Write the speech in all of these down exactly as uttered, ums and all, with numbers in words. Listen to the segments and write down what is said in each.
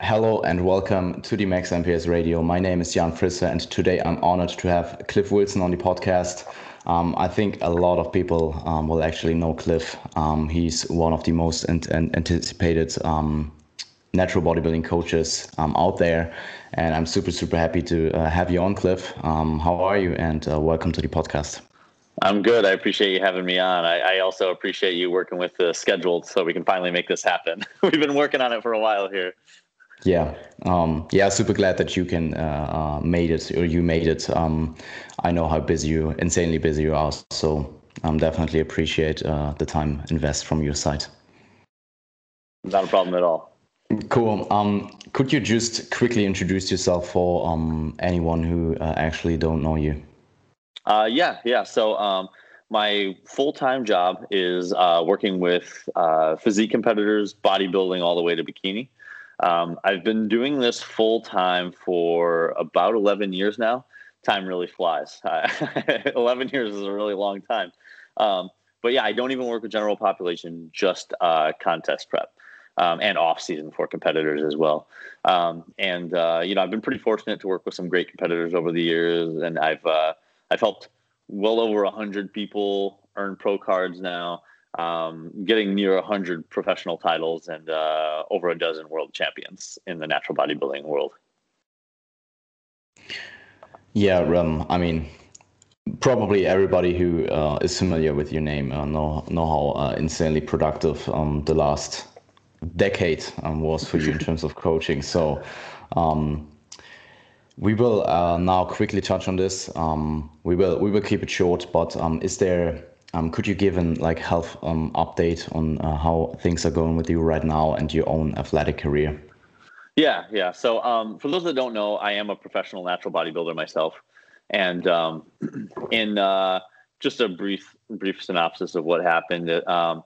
Hello and welcome to the Max M P S Radio. My name is Jan Frisser and today I'm honored to have Cliff Wilson on the podcast. Um, I think a lot of people um, will actually know Cliff. Um, he's one of the most an- an- anticipated um, natural bodybuilding coaches um, out there, and I'm super, super happy to uh, have you on, Cliff. Um, how are you, and uh, welcome to the podcast. I'm good. I appreciate you having me on. I, I also appreciate you working with the schedule so we can finally make this happen. We've been working on it for a while here. Yeah. Um, yeah. Super glad that you can, uh, uh, made it or you made it. Um, I know how busy you, insanely busy you are. So um, definitely appreciate uh, the time invest from your side. Not a problem at all. Cool. Um, could you just quickly introduce yourself for um, anyone who uh, actually don't know you? Uh, yeah. Yeah. So um, my full-time job is uh, working with uh, physique competitors, bodybuilding all the way to bikini. Um, I've been doing this full time for about eleven years now. Time really flies. eleven years is a really long time. Um, but yeah, I don't even work with general population, just uh, contest prep um, and off season for competitors as well. Um, and, uh, you know, I've been pretty fortunate to work with some great competitors over the years. And I've uh, I've helped well over one hundred people earn pro cards now. Um, getting near one hundred professional titles and uh, over a dozen world champions in the natural bodybuilding world. Yeah, um, I mean, probably everybody who uh, is familiar with your name uh, know, know how uh, insanely productive um, the last decade um, was for you in terms of coaching. So um, we will uh, now quickly touch on this. Um, we will we will keep it short, but um, is there... Um, could you give an like health um, update on uh, how things are going with you right now and your own athletic career? Yeah, yeah. So um, for those that don't know, I am a professional natural bodybuilder myself. And um, in uh, just a brief brief synopsis of what happened, um,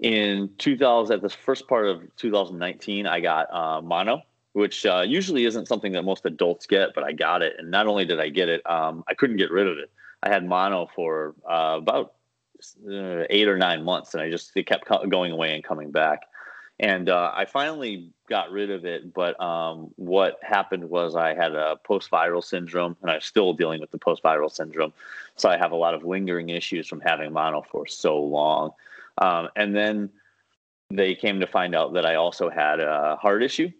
in two thousand, at the first part of two thousand nineteen, I got uh, mono, which uh, usually isn't something that most adults get, but I got it. And not only did I get it, um, I couldn't get rid of it. I had mono for uh, about eight or nine months, and I just it kept co- going away and coming back. And uh, I finally got rid of it. But um, what happened was I had a post-viral syndrome, and I'm still dealing with the post-viral syndrome. So I have a lot of lingering issues from having mono for so long. Um, and then they came to find out that I also had a heart issue.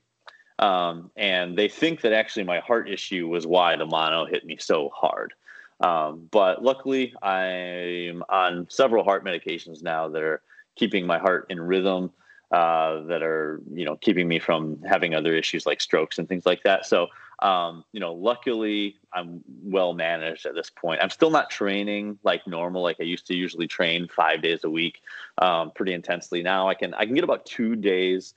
Um, and they think that actually my heart issue was why the mono hit me so hard. Um, but luckily I'm on several heart medications now that are keeping my heart in rhythm, uh, that are, you know, keeping me from having other issues like strokes and things like that. So, um, you know, luckily I'm well managed at this point. I'm still not training like normal. Like I used to usually train five days a week, um, pretty intensely. Now I can, I can get about two days,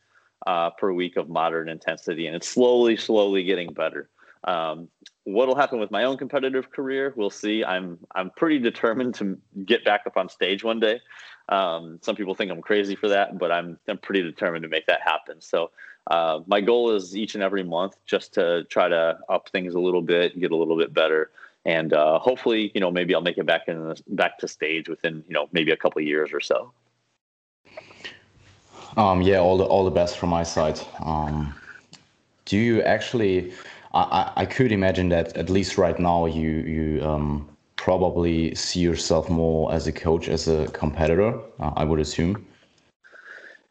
uh, per week of moderate intensity, and it's slowly, slowly getting better. Um, what'll happen with my own competitive career, we'll see. I'm, I'm pretty determined to get back up on stage one day. Um, some people think I'm crazy for that, but I'm, I'm pretty determined to make that happen. So, uh, my goal is each and every month just to try to up things a little bit, get a little bit better. And, uh, hopefully, you know, maybe I'll make it back in the, back to stage within, you know, maybe a couple of years or so. Um, yeah, all the, all the best from my side. Um, do you actually, I, I could imagine that at least right now you you um, probably see yourself more as a coach, as a competitor, uh, I would assume.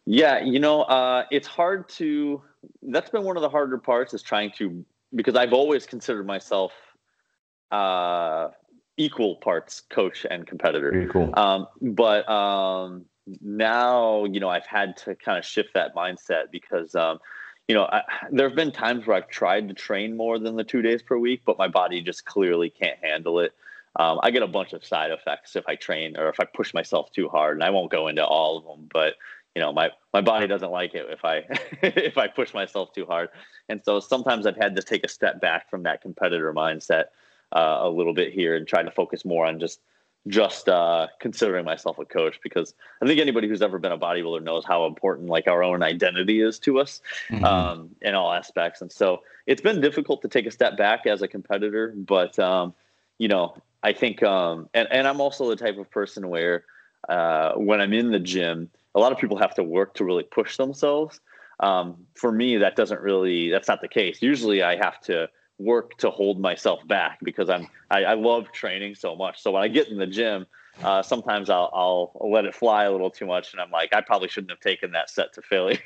Yeah, you know, uh, it's hard to, that's been one of the harder parts is trying to, because I've always considered myself uh, equal parts coach and competitor. Very cool. Um, but um, now, you know, I've had to kind of shift that mindset because um, you know, I, there have been times where I've tried to train more than the two days per week, but my body just clearly can't handle it. Um, I get a bunch of side effects if I train or if I push myself too hard, and I won't go into all of them, but you know, my, my body doesn't like it if I, if I push myself too hard. And so sometimes I've had to take a step back from that competitor mindset uh, a little bit here and try to focus more on just, just uh, considering myself a coach, because I think anybody who's ever been a bodybuilder knows how important like our own identity is to us mm-hmm. um, in all aspects. And so it's been difficult to take a step back as a competitor, but um, you know, I think, um, and, and I'm also the type of person where uh, when I'm in the gym, a lot of people have to work to really push themselves. Um, for me, that doesn't really, that's not the case. Usually I have to work to hold myself back because I'm, I, I love training so much. So when I get in the gym, uh, sometimes I'll, I'll let it fly a little too much. And I'm like, I probably shouldn't have taken that set to failure,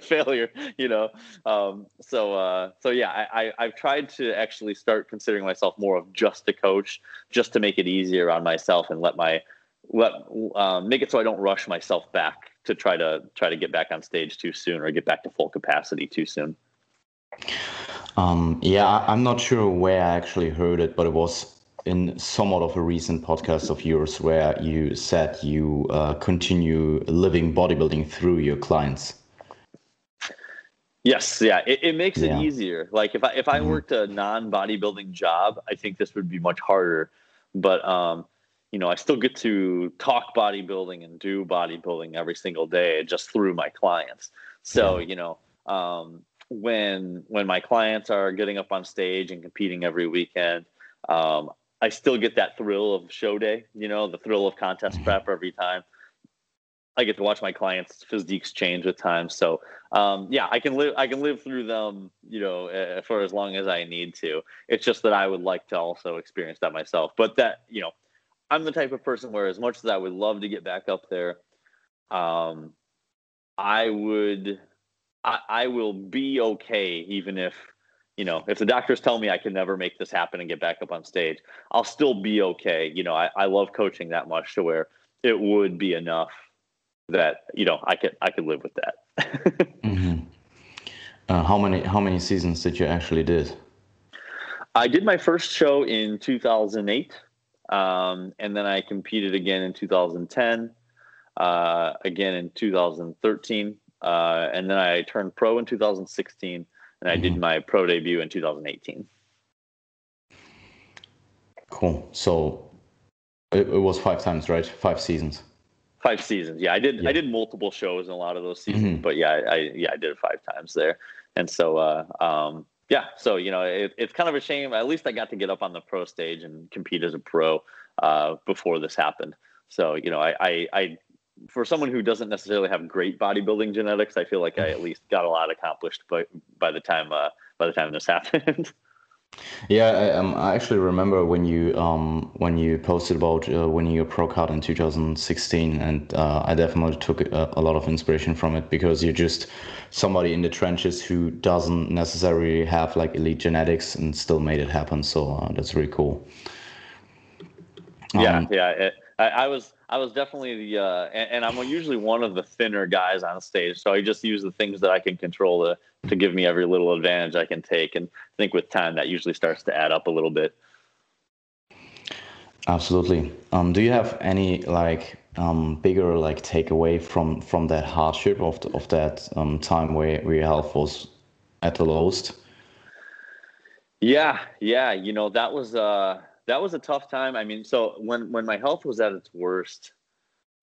failure, you know? Um, so, uh, so yeah, I, I, I've tried to actually start considering myself more of just a coach, just to make it easier on myself and let my, let, um, make it so I don't rush myself back to try to try to get back on stage too soon or get back to full capacity too soon. Um, yeah, I'm not sure where I actually heard it, but it was in somewhat of a recent podcast of yours where you said you uh, continue living bodybuilding through your clients. Yes. Yeah. It, it makes yeah. it easier. Like if I, if I mm-hmm. worked a non-bodybuilding job, I think this would be much harder, but, um, you know, I still get to talk bodybuilding and do bodybuilding every single day just through my clients. So, you know, um, when, when my clients are getting up on stage and competing every weekend, um, I still get that thrill of show day, you know, the thrill of contest prep every time. I get to watch my clients' physiques change with time. So, um, yeah, I can live, I can live through them, you know, uh, for as long as I need to. It's just that I would like to also experience that myself, but that, you know, I'm the type of person where as much as I would love to get back up there, um, I would, I, I will be okay. Even if, you know, if the doctors tell me I can never make this happen and get back up on stage, I'll still be okay. You know, I, I love coaching that much to where it would be enough that, you know, I could, I could live with that. mm-hmm. uh, how many, how many seasons did you actually did? I did my first show in two thousand eight. Um, and then I competed again in two thousand ten, uh, again in two thousand thirteen, uh, and then I turned pro in two thousand sixteen, and I mm-hmm. did my pro debut in two thousand eighteen. Cool. So it, it was five times, right? Five seasons. Five seasons. Yeah, I did. Yeah. I did multiple shows in a lot of those seasons, mm-hmm. but yeah, I, I yeah I did it five times there, and so uh, um. Yeah. So, you know, it, it's kind of a shame. At least I got to get up on the pro stage and compete as a pro uh, before this happened. So, you know, I, I, I, for someone who doesn't necessarily have great bodybuilding genetics, I feel like I at least got a lot accomplished by, by the time, uh, by the time this happened. Yeah. I, um, I actually remember when you, um, when you posted about uh, winning your pro card in two thousand sixteen, and uh, I definitely took a, a lot of inspiration from it, because you're just somebody in the trenches who doesn't necessarily have like elite genetics and still made it happen. So uh, that's really cool. Um, yeah. Yeah. It, I, I was, I was definitely the, uh, and, and I'm usually one of the thinner guys on stage. So I just use the things that I can control to, to give me every little advantage I can take. And I think with time that usually starts to add up a little bit. Absolutely. Um, do you have any like, um, bigger like takeaway from, from that hardship of the, of that um, time where, where your health was at the lowest? Yeah, yeah. You know, that was uh that was a tough time. I mean, so when, when my health was at its worst,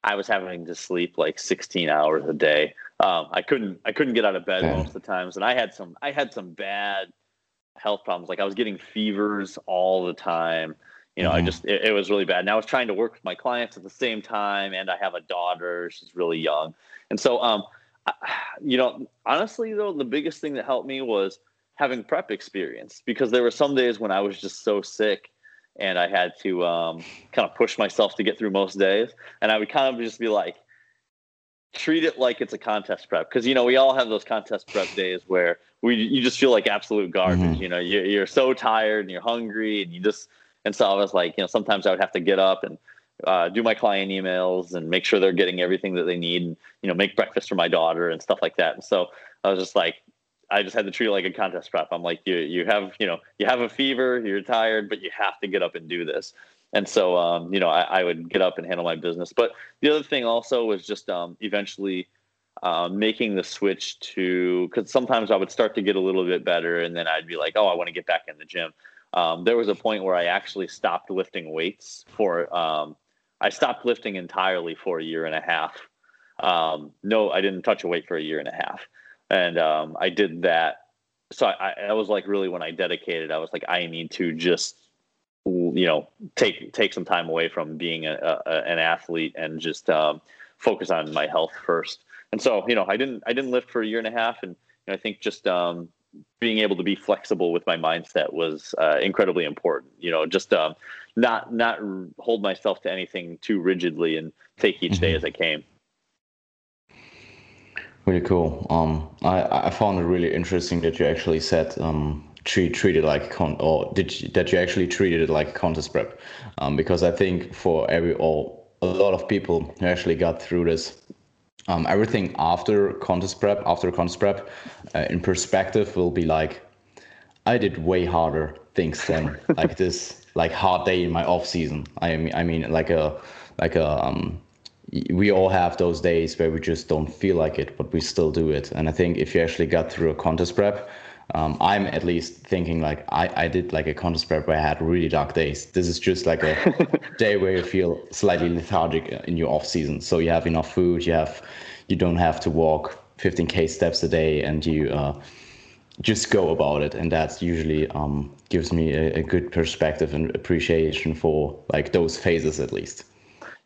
I was having to sleep like sixteen hours a day. Um, I couldn't I couldn't get out of bed yeah. most of the times, and I had some I had some bad health problems. Like I was getting fevers all the time. You know, I just, it, it was really bad. And I was trying to work with my clients at the same time. And I have a daughter, she's really young. And so, um, I, you know, honestly though, the biggest thing that helped me was having prep experience, because there were some days when I was just so sick and I had to, um, kind of push myself to get through most days. And I would kind of just be like, treat it like it's a contest prep. Cause you know, we all have those contest prep days where we, you just feel like absolute garbage, mm-hmm. you know, you, you're so tired and you're hungry and you just, and so I was like, you know, sometimes I would have to get up and uh, do my client emails and make sure they're getting everything that they need and, you know, make breakfast for my daughter and stuff like that. And so I was just like, I just had to treat it like a contest prep. I'm like, you, you have, you know, you have a fever, you're tired, but you have to get up and do this. And so, um, you know, I, I would get up and handle my business. But the other thing also was just um, eventually uh, making the switch to, cause sometimes I would start to get a little bit better and then I'd be like, oh, I want to get back in the gym. Um, there was a point where I actually stopped lifting weights for, um, I stopped lifting entirely for a year and a half. Um, no, I didn't touch a weight for a year and a half. And, um, I did that. So I, I was like, really, when I dedicated, I was like, I need to just, you know, take, take some time away from being a, a, an athlete and just, um, focus on my health first. And so, you know, I didn't, I didn't lift for a year and a half. And you know, I think just, um, being able to be flexible with my mindset was uh, incredibly important, you know, just um, not, not hold myself to anything too rigidly and take each day as I came. Really cool. Um, I, I found it really interesting that you actually said, um, treat, treat it like con or did you, that you actually treated it like contest prep. Um, because I think for every, or a lot of people who actually got through this, Um, everything after contest prep, after contest prep, uh, in perspective will be like, I did way harder things than like this, like hard day in my off season. I mean, I mean, like a, like a, um, we all have those days where we just don't feel like it, but we still do it. And I think if you actually got through a contest prep, um, I'm at least thinking like I, I did like a contest prep where I had really dark days. This is just like a day where you feel slightly lethargic in your off season. So you have enough food, you have, you don't have to walk fifteen K steps a day, and you uh, just go about it. And that's usually um, gives me a, a good perspective and appreciation for like those phases at least.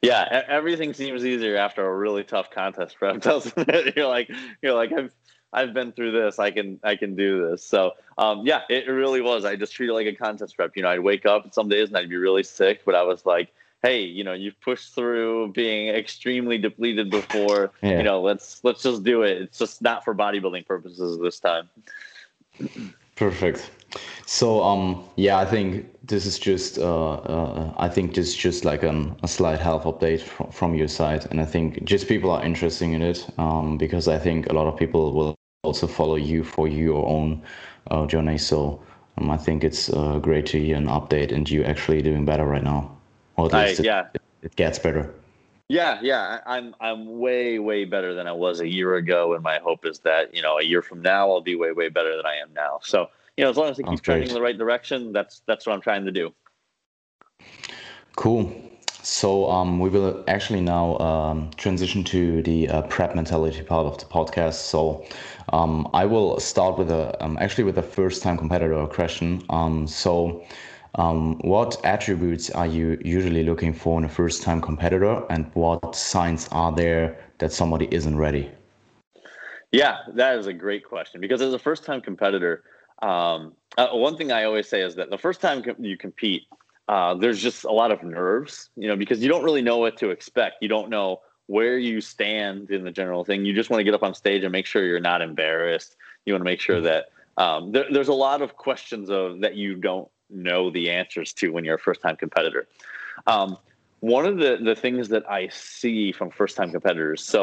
Yeah, everything seems easier after a really tough contest prep, doesn't it? You're like, you're like, I've I've been through this. I can, I can do this. So, um, yeah, it really was. I just treated it like a contest prep. You know, I'd wake up some days and I'd be really sick, but I was like, hey, you know, you've pushed through being extremely depleted before. Yeah. You know, let's, let's just do it. It's just not for bodybuilding purposes this time. Perfect. So, um, yeah, I think this is just, uh, uh I think this is just like an, a slight health update fr from your side. And I think just people are interested in it, um, because I think a lot of people will also follow you for your own uh, journey. So um, I think it's uh, great to hear an update and you actually doing better right now. Or at least I, it, yeah. it, it gets better. Yeah, yeah, I'm I'm way way better than I was a year ago, and my hope is that you know a year from now I'll be way way better than I am now. So you know, as long as I keep trending in the right direction, that's that's what I'm trying to do. Cool. So um, we will actually now um, transition to the uh, prep mentality part of the podcast. So um, I will start with a um, actually with a first-time competitor question. Um, so um, what attributes are you usually looking for in a first-time competitor, and what signs are there that somebody isn't ready? Yeah, that is a great question, because as a first-time competitor, um, uh, one thing I always say is that the first time you compete, Uh, there's just a lot of nerves, you know, because you don't really know what to expect. You don't know where you stand in the general thing. You just want to get up on stage and make sure you're not embarrassed. You want to make sure that um, there, there's a lot of questions of that you don't know the answers to when you're a first-time competitor. Um, one of the, the things that I see from first-time competitors, so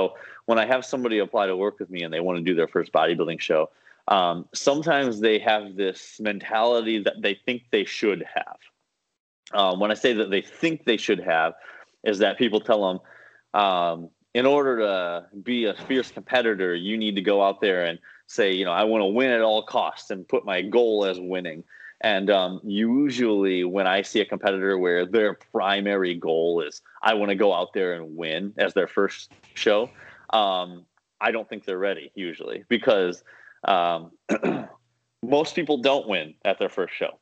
when I have somebody apply to work with me and they want to do their first bodybuilding show, um, sometimes they have this mentality that they think they should have. Um, when I say that they think they should have, is that people tell them, um, in order to be a fierce competitor, you need to go out there and say, you know, I want to win at all costs and put my goal as winning. And um, usually when I see a competitor where their primary goal is, I want to go out there and win as their first show, um, I don't think they're ready usually, because um, most people don't win at their first show.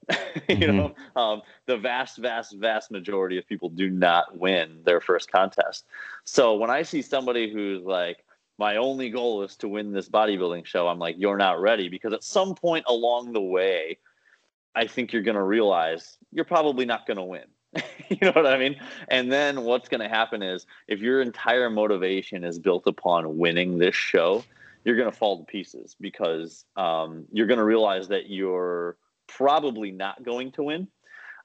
you mm-hmm. know, um, the vast, vast, vast majority of people do not win their first contest. So when I see somebody who's like, my only goal is to win this bodybuilding show, I'm like, you're not ready, because at some point along the way, I think you're going to realize you're probably not going to win. you know what I mean? And then what's going to happen is, if your entire motivation is built upon winning this show, you're going to fall to pieces, because um, you're going to realize that you're probably not going to win.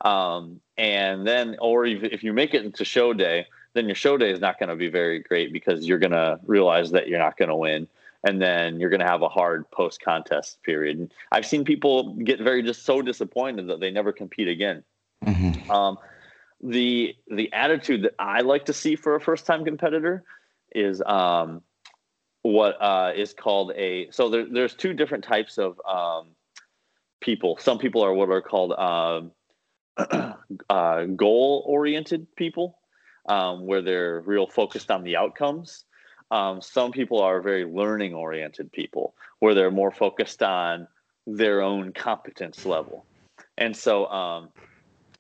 Um, and then, or if, if you make it into show day, then your show day is not going to be very great, because you're going to realize that you're not going to win. And then you're going to have a hard post contest period. And I've seen people get very, just so disappointed that they never compete again. Mm-hmm. Um, the, the attitude that I like to see for a first time competitor is, um, what uh, is called a, so there, there's two different types of um, people. Some people are what are called um, uh, goal-oriented people, um, where they're real focused on the outcomes. Um, some people are very learning-oriented people, where they're more focused on their own competence level. And so um,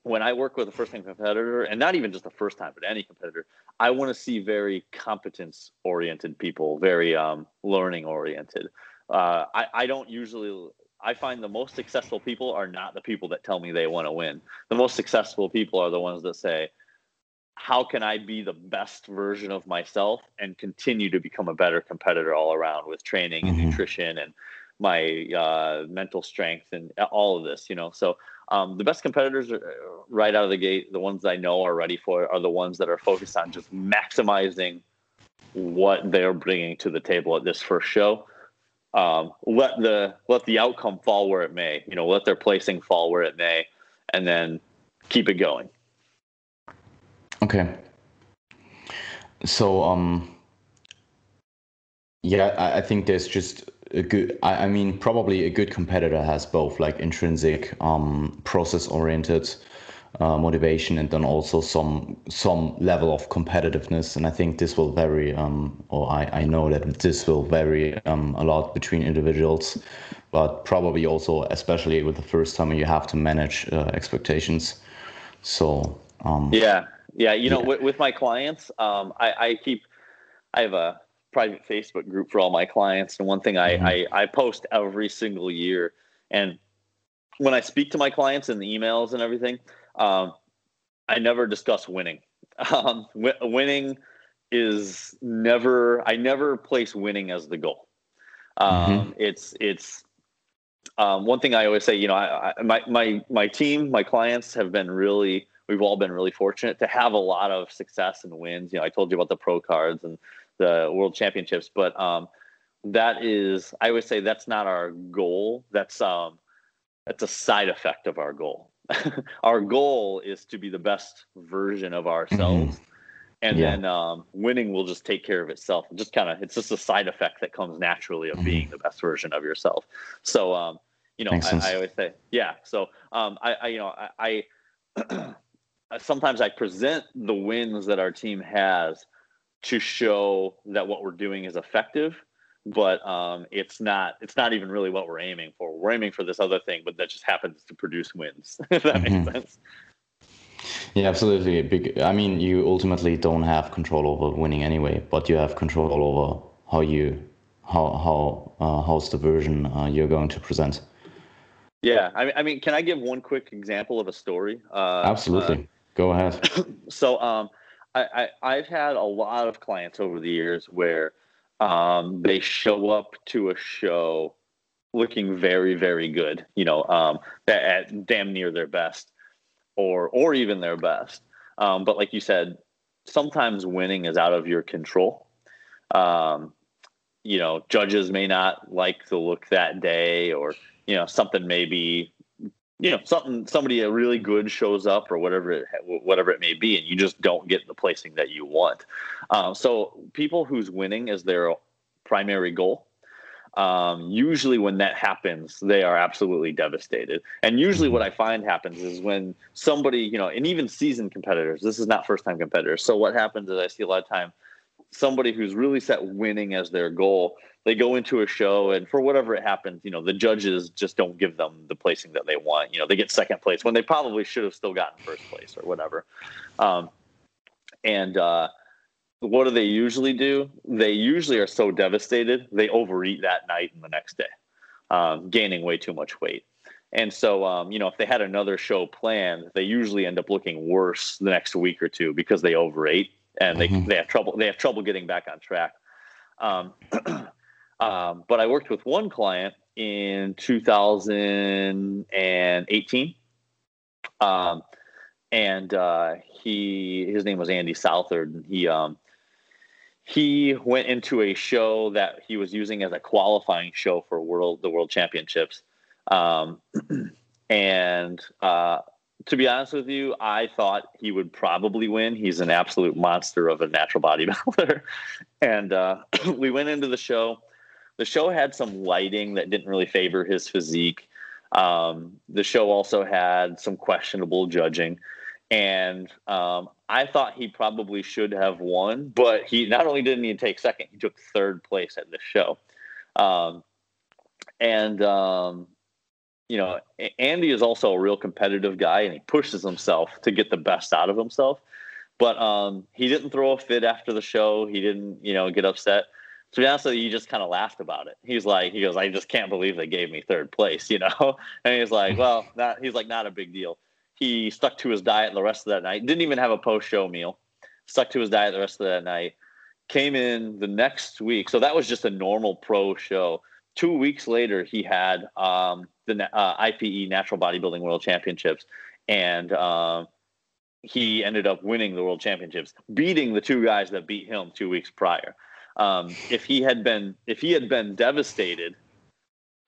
when I work with a first-time competitor, and not even just a first-time, but any competitor, I want to see very competence-oriented people, very um, learning-oriented. Uh, I, I don't usually – I find the most successful people are not the people that tell me they want to win. The most successful people are the ones that say, how can I be the best version of myself and continue to become a better competitor all around with training and mm-hmm. nutrition and my uh, mental strength and all of this, you know? So um, the best competitors are right out of the gate. The ones that I know are ready for it are the ones that are focused on just maximizing what they're bringing to the table at this first show. Um, let the, let the outcome fall where it may, you know, let their placing fall where it may, and then keep it going. Okay. So, um, yeah, I, I think there's just a good, I, I mean, probably a good competitor has both like intrinsic, um, process oriented, uh, motivation, and then also some, some level of competitiveness. And I think this will vary, um, or I, I know that this will vary, um, a lot between individuals, but probably also, especially with the first time, you have to manage uh, expectations. So, um, yeah. Yeah, you know, yeah. With, with my clients, um, I, I keep, I have a private Facebook group for all my clients. And one thing I, mm-hmm. I, I post every single year. And when I speak to my clients in the emails and everything, um, I never discuss winning. Um, w- winning is never, I never place winning as the goal. Um, mm-hmm. It's, it's um, one thing I always say, you know, I, I, my, my, my team, my clients have been really, we've all been really fortunate to have a lot of success and wins. You know, I told you about the pro cards and the world championships, but um, that is, I always say that's not our goal. That's, um, that's a side effect of our goal. Our goal is to be the best version of ourselves. Mm-hmm. And yeah. then um, winning will just take care of itself. Just kind of, it's just a side effect that comes naturally of mm-hmm. being the best version of yourself. So, um, you know, I, I always say, yeah. So um, I, I, you know, I, I sometimes I present the wins that our team has to show that what we're doing is effective, but um, it's not, it's not even really what we're aiming for. We're aiming for this other thing, but that just happens to produce wins. If that mm-hmm. makes sense. Yeah, absolutely. I mean, you ultimately don't have control over winning anyway, but you have control over how you, how, how, uh, how's the version uh, you're going to present. Yeah. I mean, I mean, can I give one quick example of a story? Uh, absolutely. Uh, Go ahead. So um, I, I, I've had a lot of clients over the years where um, they show up to a show looking very, very good, you know, um, at damn near their best or or even their best. Um, but like you said, sometimes winning is out of your control. Um, you know, judges may not like the look that day, or, you know, something may be, you know, something, somebody really good shows up or whatever, it, whatever it may be, and you just don't get the placing that you want. Um, so people who's winning is their primary goal. Um, usually when that happens, they are absolutely devastated. And usually what I find happens is when somebody, you know, and even seasoned competitors, this is not first time competitors. So what happens is I see a lot of time somebody who's really set winning as their goal, they go into a show and for whatever it happens, you know, the judges just don't give them the placing that they want. You know, they get second place when they probably should have still gotten first place or whatever. Um, and uh, what do they usually do? They usually are so devastated, they overeat that night and the next day, um, gaining way too much weight. And so, um, you know, if they had another show planned, they usually end up looking worse the next week or two because they overate and they, mm-hmm. they have trouble, they have trouble getting back on track. Um, Um, but I worked with one client in two thousand eighteen, um, and uh, he his name was Andy Southard, and he um, he went into a show that he was using as a qualifying show for world the World Championships, um, and uh, to be honest with you, I thought he would probably win. He's an absolute monster of a natural bodybuilder, and uh, we went into the show. The show had some lighting that didn't really favor his physique. Um, the show also had some questionable judging. And um, I thought he probably should have won, but he not only didn't he take second, he took third place at this show. Um, and, um, you know, Andy is also a real competitive guy, and he pushes himself to get the best out of himself. But um, he didn't throw a fit after the show. He didn't, you know, get upset. To be honest with you, he just kind of laughed about it. He's like, he goes, I just can't believe they gave me third place, you know? And he's like, well, not, he's like, not a big deal. He stuck to his diet the rest of that night. Didn't even have a post-show meal. Stuck to his diet the rest of that night. Came in the next week. So that was just a normal pro show. Two weeks later, he had um, the uh, I P E Natural Bodybuilding World Championships. And uh, he ended up winning the World Championships, beating the two guys that beat him two weeks prior. Um, if he had been, if he had been devastated,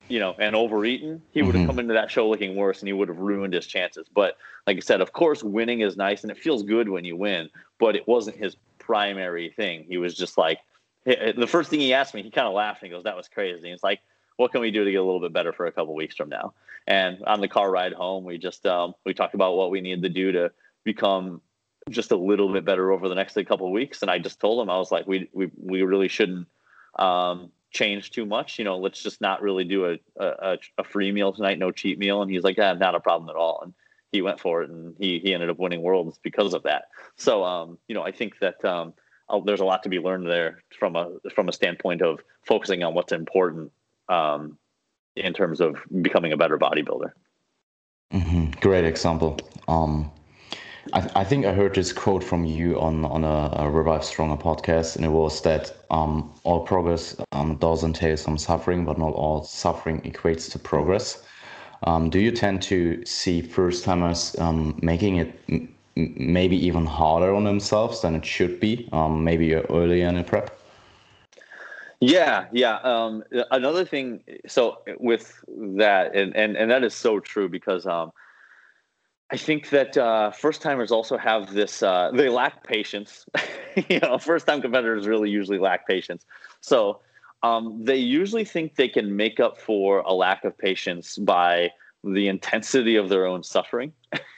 you know, and overeaten, he would have mm-hmm. come into that show looking worse, and he would have ruined his chances. But like I said, of course, winning is nice and it feels good when you win, but it wasn't his primary thing. He was just like, the first thing he asked me, he kind of laughed and he goes, that was crazy. And it's like, what can we do to get a little bit better for a couple of weeks from now? And on the car ride home, we just, um, we talked about what we needed to do to become just a little bit better over the next couple of weeks. And I just told him, I was like, we, we, we really shouldn't, um, change too much. You know, let's just not really do a, a, a free meal tonight, no cheat meal. And he's like, yeah, not a problem at all. And he went for it, and he, he ended up winning worlds because of that. So, um, you know, I think that, um, I'll, there's a lot to be learned there from a, from a standpoint of focusing on what's important, um, in terms of becoming a better bodybuilder. Mm-hmm. Great example. Um, I, th- I think I heard this quote from you on on a, a Revive Stronger podcast, and it was that um, all progress um, does entail some suffering, but not all suffering equates to progress. Um, do you tend to see first-timers um, making it m- maybe even harder on themselves than it should be, um, maybe earlier in a prep? Yeah, yeah. Um, another thing, so with that, and, and, and that is so true, because um, – I think that uh, first-timers also have this, uh, they lack patience. You know, first-time competitors really usually lack patience. So um, they usually think they can make up for a lack of patience by the intensity of their own suffering.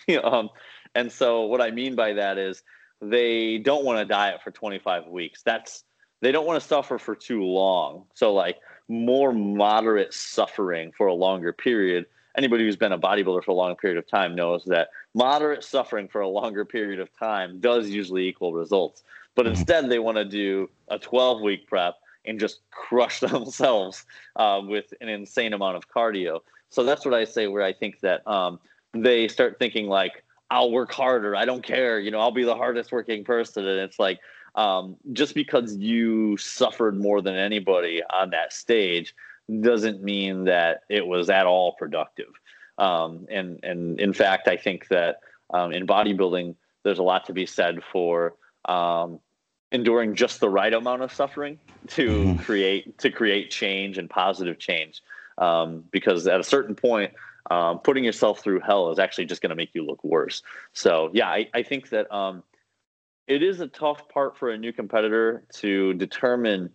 You know, um, and so what I mean by that is they don't want to diet for twenty-five weeks. That's, they don't want to suffer for too long. So like more moderate suffering for a longer period. Anybody who's been a bodybuilder for a long period of time knows that moderate suffering for a longer period of time does usually equal results. But instead, they want to do a twelve-week prep and just crush themselves uh, with an insane amount of cardio. So that's what I say, where I think that um, they start thinking like, I'll work harder. I don't care. You know, I'll be the hardest working person. And it's like, um, just because you suffered more than anybody on that stage doesn't mean that it was at all productive. Um, and, and in fact, I think that um, in bodybuilding, there's a lot to be said for um, enduring just the right amount of suffering to create, to create change and positive change. Um, because at a certain point, um, putting yourself through hell is actually just going to make you look worse. So yeah, I, I think that um, it is a tough part for a new competitor to determine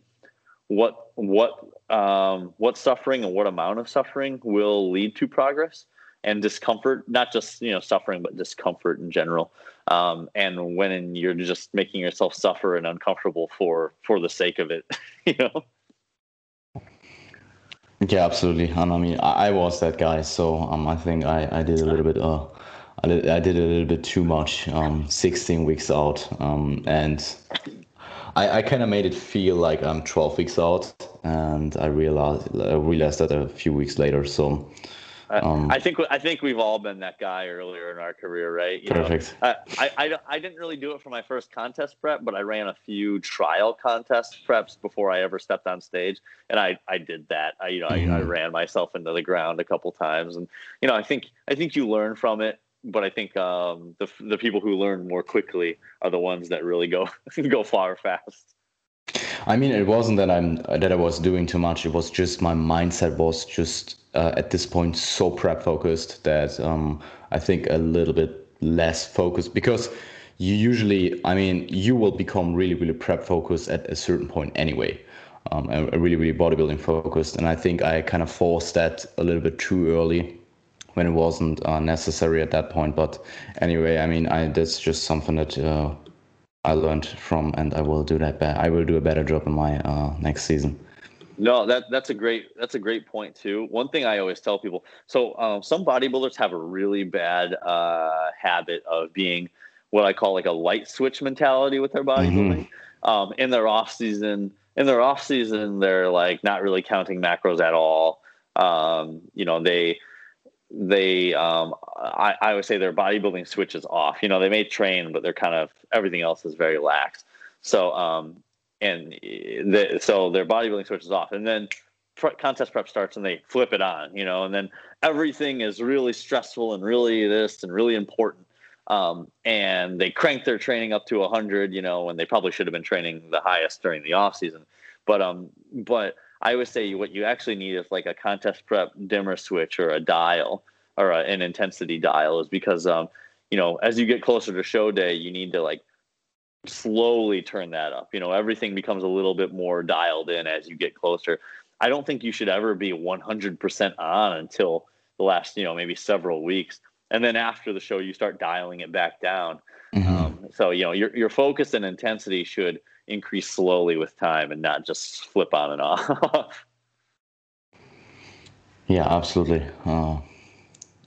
what, what, Um, what suffering and what amount of suffering will lead to progress and discomfort, not just, you know, suffering, but discomfort in general. Um, and when you're just making yourself suffer and uncomfortable for, for the sake of it, you know? Yeah, absolutely. And I mean, I, I was that guy. So um, I think I, I did a little bit, uh, I, did, I did a little bit too much, um, sixteen weeks out. Um, and I, I kind of made it feel like I'm twelve weeks out, and I realized I realized that a few weeks later. So, um, I, I think I think we've all been that guy earlier in our career, right? You perfect. Know, I, I, I didn't really do it for my first contest prep, but I ran a few trial contest preps before I ever stepped on stage, and I, I did that. I you know mm-hmm. I, I ran myself into the ground a couple times, and you know I think I think you learn from it. But I think um, the the people who learn more quickly are the ones that really go go far fast. I mean, it wasn't that I'm that I was doing too much. It was just my mindset was just uh, at this point so prep focused that um, I think a little bit less focused, because you usually, I mean, you will become really really prep focused at a certain point anyway. Um, really really bodybuilding focused, and I think I kind of forced that a little bit too early, when it wasn't uh, necessary at that point. But anyway, I mean, I that's just something that uh, I learned from, and I will do that. Be- I will do a better job in my uh, next season. No, that that's a great that's a great point too. One thing I always tell people: so um, some bodybuilders have a really bad uh, habit of being what I call like a light switch mentality with their bodybuilding. Mm-hmm. Um, in their off season, in their off season, they're like not really counting macros at all. Um, you know, they, they, um, I, I would say their bodybuilding switch is off. You know, they may train, but they're kind of, everything else is very lax. So, um, and the, so their bodybuilding switch is off, and then pre- contest prep starts and they flip it on, you know, and then everything is really stressful and really this and really important. Um, and they crank their training up to a hundred, you know, when they probably should have been training the highest during the off season. But, um, but, I would say what you actually need is like a contest prep dimmer switch or a dial or a, an intensity dial, is because, um, you know, as you get closer to show day, you need to like slowly turn that up. You know, everything becomes a little bit more dialed in as you get closer. I don't think you should ever be one hundred percent on until the last, you know, maybe several weeks. And then after the show, you start dialing it back down. Mm-hmm. Um, so, you know, your, your focus and intensity should increase slowly with time and not just flip on and off. Yeah, absolutely. Uh,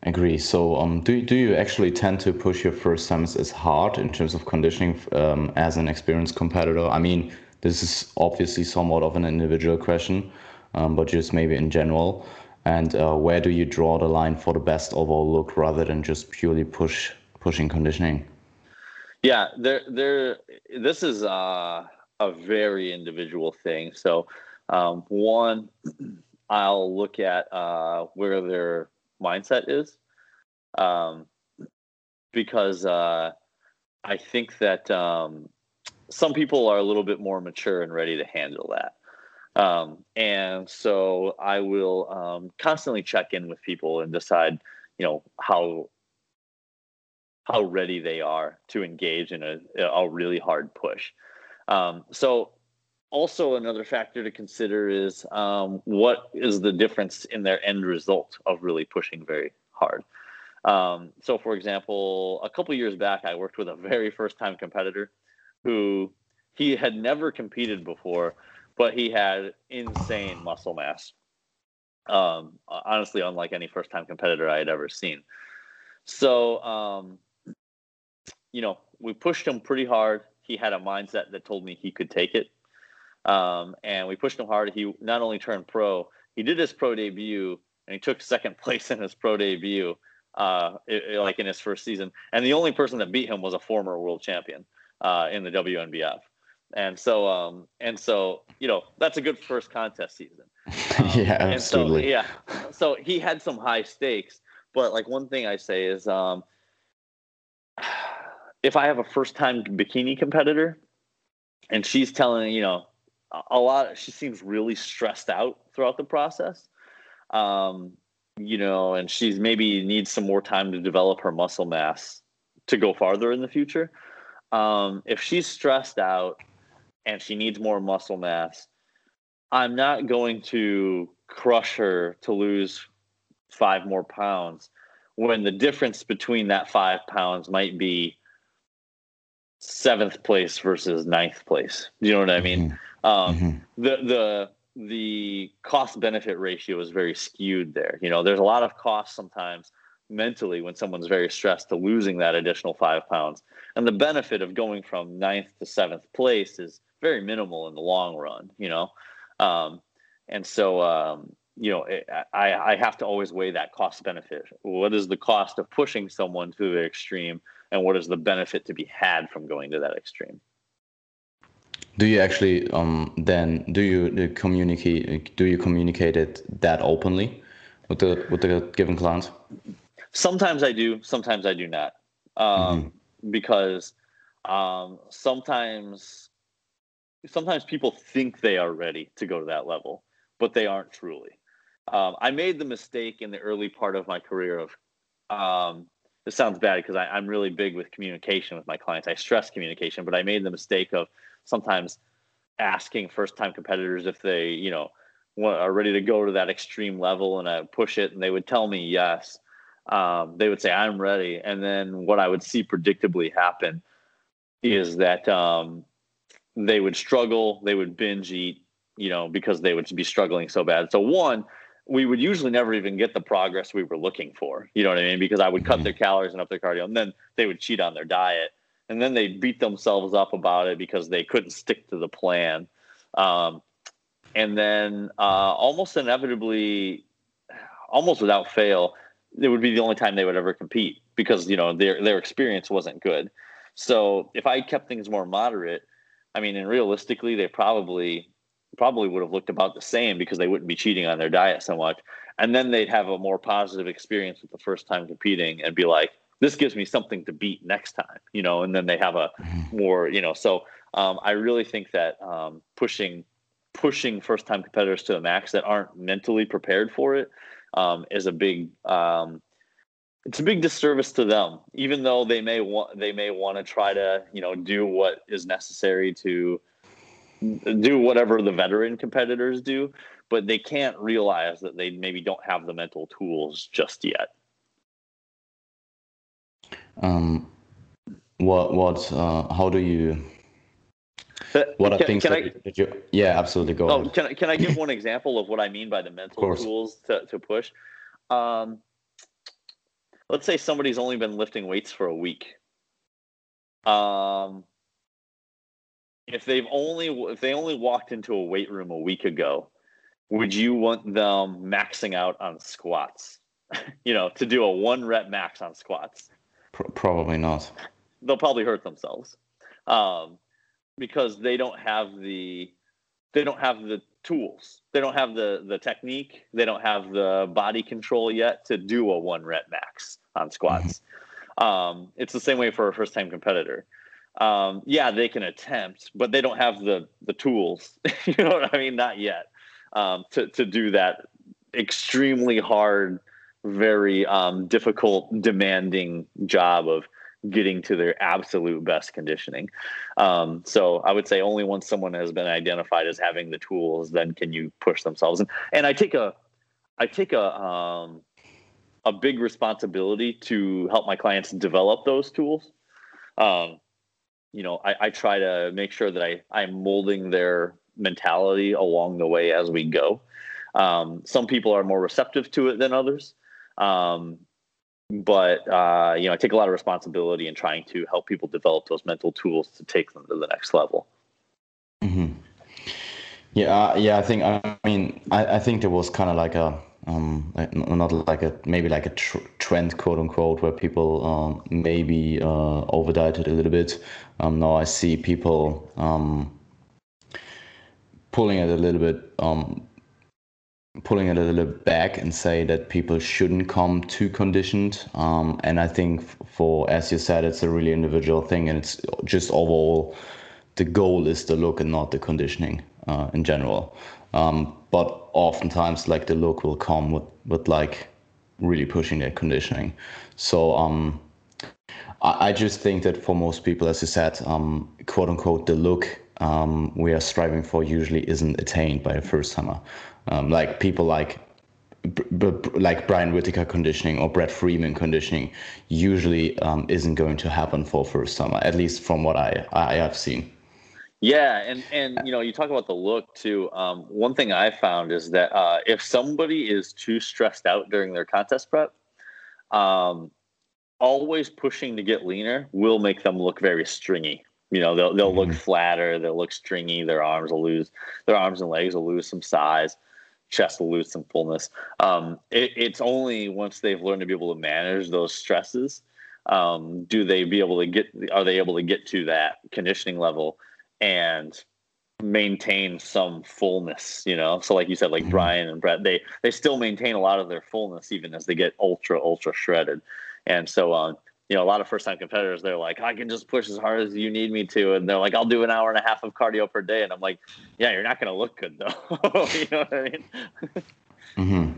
agree. So um, do, do you actually tend to push your first times as hard in terms of conditioning um, as an experienced competitor? I mean, this is obviously somewhat of an individual question, um, but just maybe in general. And uh, where do you draw the line for the best overall look rather than just purely push pushing conditioning? Yeah, there, there. This is uh, a very individual thing. So, um, one, I'll look at uh, where their mindset is, um, because uh, I think that um, some people are a little bit more mature and ready to handle that. Um, and so, I will um, constantly check in with people and decide, you know, how. how ready they are to engage in a, a really hard push. Um, so also another factor to consider is um, what is the difference in their end result of really pushing very hard. Um, so for example, a couple years back, I worked with a very first time competitor who he had never competed before, but he had insane muscle mass. Um, honestly, unlike any first time competitor I had ever seen. So, um, you know, we pushed him pretty hard. He had a mindset that told me he could take it. Um, and we pushed him hard. He not only turned pro, he did his pro debut, and he took second place in his pro debut, uh, it, it, like in his first season. And the only person that beat him was a former world champion uh, in the W N B F. And so, um, and so, you know, that's a good first contest season. Um, yeah, absolutely. So, yeah. So he had some high stakes. But like one thing I say is, um, if I have a first-time bikini competitor and she's telling, you know, a lot, she seems really stressed out throughout the process, um, you know, and she's maybe needs some more time to develop her muscle mass to go farther in the future. Um, if she's stressed out and she needs more muscle mass, I'm not going to crush her to lose five more pounds when the difference between that five pounds might be seventh place versus ninth place. Do you know what I mean? Mm-hmm. Um, mm-hmm. The, the, the cost benefit ratio is very skewed there. You know, there's a lot of cost sometimes mentally when someone's very stressed to losing that additional five pounds. And the benefit of going from ninth to seventh place is very minimal in the long run, you know? Um, and so, um, you know, I, I have to always weigh that cost benefit. What is the cost of pushing someone to the extreme, and what is the benefit to be had from going to that extreme? Do you actually um, then do you, do you communicate? Do you communicate it that openly with the with the given client? Sometimes I do. Sometimes I do not, um, mm-hmm. because um, sometimes sometimes people think they are ready to go to that level, but they aren't truly. Um, I made the mistake in the early part of my career of, um, this sounds bad because I, I'm really big with communication with my clients. I stress communication, but I made the mistake of sometimes asking first-time competitors if they, you know, are ready to go to that extreme level, and I push it, and they would tell me yes. Um, they would say, I'm ready. And then what I would see predictably happen is that um, they would struggle, they would binge eat, you know, because they would be struggling so bad. So one, we would usually never even get the progress we were looking for. You know what I mean? Because I would cut their calories and up their cardio, and then they would cheat on their diet. and then they beat themselves up about it because they couldn't stick to the plan. Um, and then uh, almost inevitably, almost without fail, it would be the only time they would ever compete because, you know, their their experience wasn't good. So if I kept things more moderate, I mean, and realistically, they probably probably would have looked about the same because they wouldn't be cheating on their diet so much. And then they'd have a more positive experience with the first time competing and be like, this gives me something to beat next time, you know, and then they have a more, you know, so um, I really think that um, pushing pushing first time competitors to the max that aren't mentally prepared for it um, is a big um, it's a big disservice to them, even though they may want they may want to try to, you know, do what is necessary to do whatever the veteran competitors do, but they can't realize that they maybe don't have the mental tools just yet. Um, what, what, uh, how do you, what are can, things can that, I, that you, yeah, absolutely. Go oh, ahead. Can I, can I give one example of what I mean by the mental tools to, to push? Um, let's say somebody's only been lifting weights for a week. Um, if they've only, if they only walked into a weight room a week ago, would you want them maxing out on squats, you know, to do a one rep max on squats? Probably not. They'll probably hurt themselves um, because they don't have the they don't have the tools. They don't have the the technique. They don't have the body control yet to do a one rep max on squats. um, it's the same way for a first time competitor. Um, yeah, they can attempt, but they don't have the the tools. You know what I mean? Not yet um, to to do that extremely hard, very um, difficult, demanding job of getting to their absolute best conditioning. Um, so I would say only once someone has been identified as having the tools, then can you push themselves. And, and I take a, I take a, um, a big responsibility to help my clients develop those tools. Um, you know, I, I try to make sure that I, I'm molding their mentality along the way as we go. Um, some people are more receptive to it than others. Um, but, uh, you know, I take a lot of responsibility in trying to help people develop those mental tools to take them to the next level. Mm-hmm. Yeah. Yeah. I think, I mean, I, I think there was kind of like a, um, not like a, maybe like a tr trend, quote unquote, where people, um, maybe, uh, over dieted a little bit. Um, now I see people, um, pulling it a little bit, um, pulling it a little back and say that people shouldn't come too conditioned. Um, and I think for, as you said, it's a really individual thing, and it's just overall, the goal is the look and not the conditioning uh, in general. Um, but oftentimes like the look will come with, with like really pushing their conditioning. So um, I, I just think that for most people, as you said, um, quote unquote, the look um, we are striving for usually isn't attained by a first timer. Um, like people like like Brian Whitaker conditioning or Brett Freeman conditioning usually um, isn't going to happen for first summer, at least from what I, I have seen. Yeah, and, and you know, you talk about the look too. Um, one thing I found is that uh, if somebody is too stressed out during their contest prep, um, always pushing to get leaner will make them look very stringy. You know, they'll, they'll look flatter, they'll look stringy, their arms will lose, their arms and legs will lose some size. Chest will lose some fullness. Um, it, it's only once they've learned to be able to manage those stresses, um, do they be able to get, are they able to get to that conditioning level and maintain some fullness, you know? So like you said, like Brian and Brett, they, they still maintain a lot of their fullness, even as they get ultra, ultra shredded. And so on, um, you know, a lot of first time competitors, they're like, I can just push as hard as you need me to. And they're like, I'll do an hour and a half of cardio per day. And I'm like, yeah, you're not going to look good though. You know what I mean? Mm-hmm.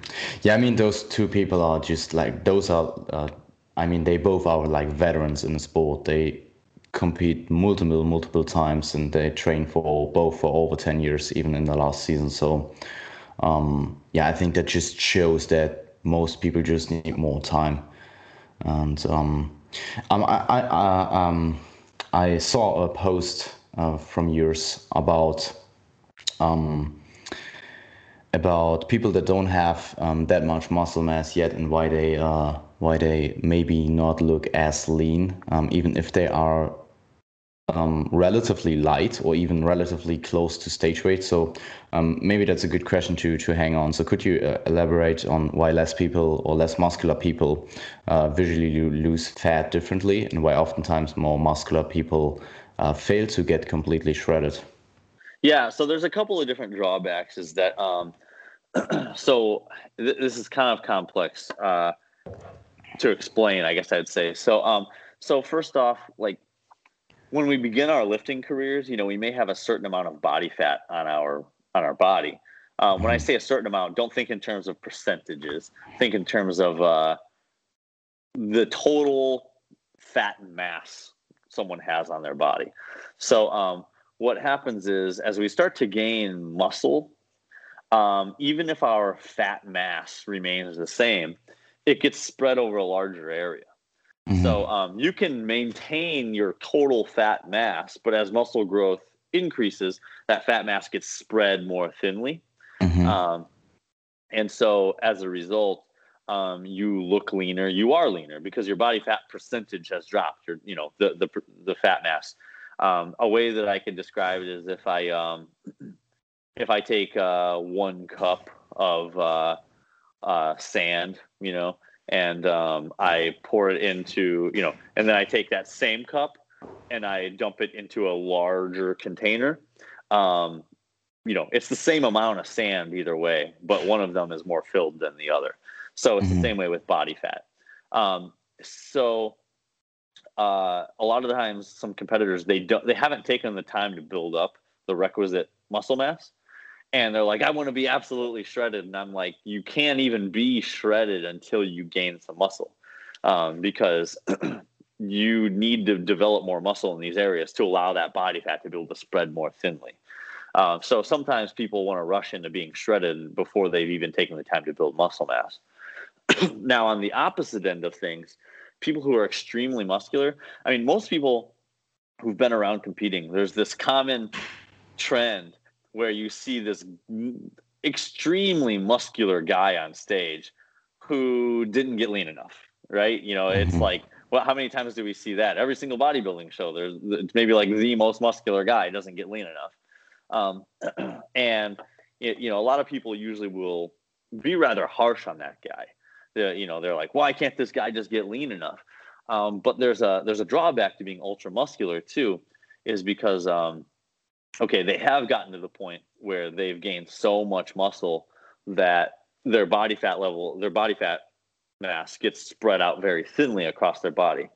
Yeah. I mean, those two people are just like, those are, uh, I mean, they both are like veterans in the sport. They compete multiple, multiple times, and they train for both for over ten years, even in the last season. So, um, yeah, I think that just shows that most people just need more time. And, um, Um, I, I, I, um, I saw a post uh, from yours about um, about people that don't have um, that much muscle mass yet, and why they uh, why they maybe not look as lean, um, even if they are um, relatively light or even relatively close to stage weight? So um, maybe that's a good question to to hang on. So could you uh, elaborate on why less people or less muscular people uh, visually lose fat differently, and why oftentimes more muscular people uh, fail to get completely shredded? Yeah, so there's a couple of different drawbacks. Is that um, so th- this is kind of complex uh, to explain, I guess I'd say. So um, so first off, like when we begin our lifting careers, you know, we may have a certain amount of body fat on our on our body. Um, when I say a certain amount, don't think in terms of percentages. Think in terms of uh, the total fat mass someone has on their body. So um, what happens is as we start to gain muscle, um, even if our fat mass remains the same, it gets spread over a larger area. Mm-hmm. So um, you can maintain your total fat mass, but as muscle growth increases, that fat mass gets spread more thinly. Mm-hmm. Um, and so as a result, um, you look leaner, you are leaner because your body fat percentage has dropped, your, you know, the, the, the fat mass. Um, a way that I can describe it is if I um, if I take uh, one cup of uh, uh, sand, you know, and um, I pour it into, you know, and then I take that same cup and I dump it into a larger container. Um, you know, it's the same amount of sand either way, but one of them is more filled than the other. So it's mm-hmm. the same way with body fat. Um, so. Uh, a lot of the times some competitors, they don't, they haven't taken the time to build up the requisite muscle mass. And they're like, I want to be absolutely shredded. And I'm like, you can't even be shredded until you gain some muscle, um, because you need to develop more muscle in these areas to allow that body fat to be able to spread more thinly. Um, so sometimes people want to rush into being shredded before they've even taken the time to build muscle mass. Now, on the opposite end of things, people who are extremely muscular. I mean, most people who've been around competing, there's this common trend where you see this extremely muscular guy on stage who didn't get lean enough, right? You know, it's like, well, how many times do we see that? Every single bodybuilding show, there's it's maybe like the most muscular guy doesn't get lean enough. Um, and, it, you know, a lot of people usually will be rather harsh on that guy. You know, they're like, why can't this guy just get lean enough? Um, but there's a there's a drawback to being ultra muscular too, is because um, okay, they have gotten to the point where they've gained so much muscle that their body fat level, their body fat mass gets spread out very thinly across their body.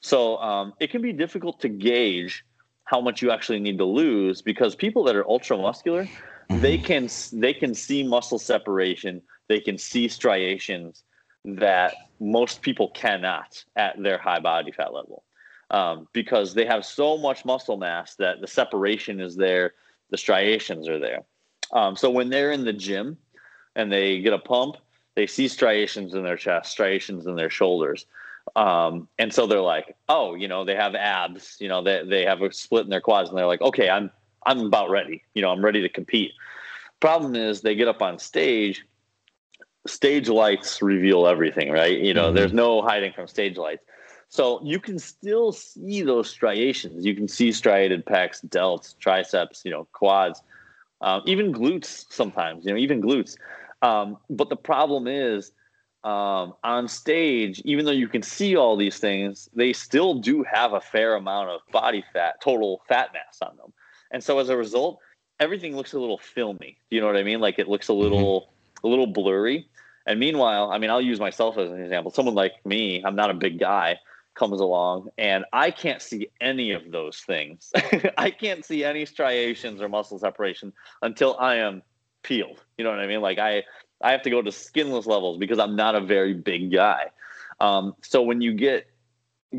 So um, it can be difficult to gauge how much you actually need to lose because people that are ultra muscular, they can they can see muscle separation, they can see striations that most people cannot at their high body fat level um, because they have so much muscle mass that the separation is there, the striations are there. Um, so when they're in the gym and they get a pump, they see striations in their chest, striations in their shoulders. Um, and so they're like, oh, you know, they have abs, you know, they, they have a split in their quads and they're like, okay, I'm, I'm about ready. You know, I'm ready to compete. Problem is they get up on stage. Stage lights reveal everything, right? You know, mm-hmm. there's no hiding from stage lights. So you can still see those striations. You can see striated pecs, delts, triceps, you know, quads, um, even glutes sometimes, you know, even glutes. Um, but the problem is um, on stage, even though you can see all these things, they still do have a fair amount of body fat, total fat mass on them. And so as a result, everything looks a little filmy. You know what I mean? Like it looks a little... Mm-hmm. a little blurry. And meanwhile, I mean, I'll use myself as an example. Someone like me, I'm not a big guy, comes along and I can't see any of those things. I can't see any striations or muscle separation until I am peeled. You know what I mean? Like I, I have to go to skinless levels because I'm not a very big guy. Um, so when you get,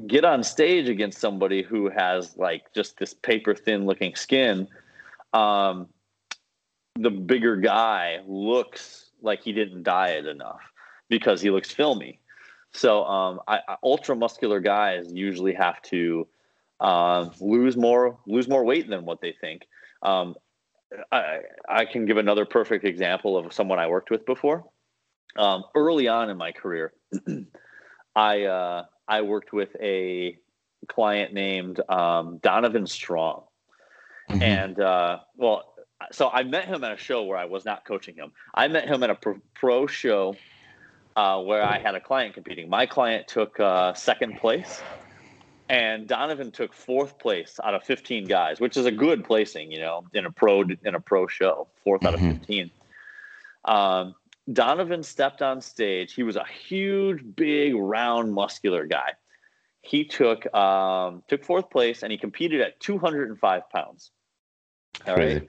get on stage against somebody who has like just this paper thin looking skin, um, the bigger guy looks like he didn't diet enough because he looks filmy. So um, I, I, ultra muscular guys usually have to uh, lose more lose more weight than what they think. Um, I, I can give another perfect example of someone I worked with before. Um, early on in my career, I uh, I worked with a client named um, Donovan Strong. Mm-hmm. And, uh, well, so I met him at a show where I was not coaching him. I met him at a pro, pro show uh, where I had a client competing. My client took uh, second place, and Donovan took fourth place out of fifteen guys, which is a good placing, you know, in a pro in a pro show, fourth mm-hmm. out of fifteen. Um, Donovan stepped on stage. He was a huge, big, round, muscular guy. He took um, took fourth place, and he competed at two hundred five pounds. All right.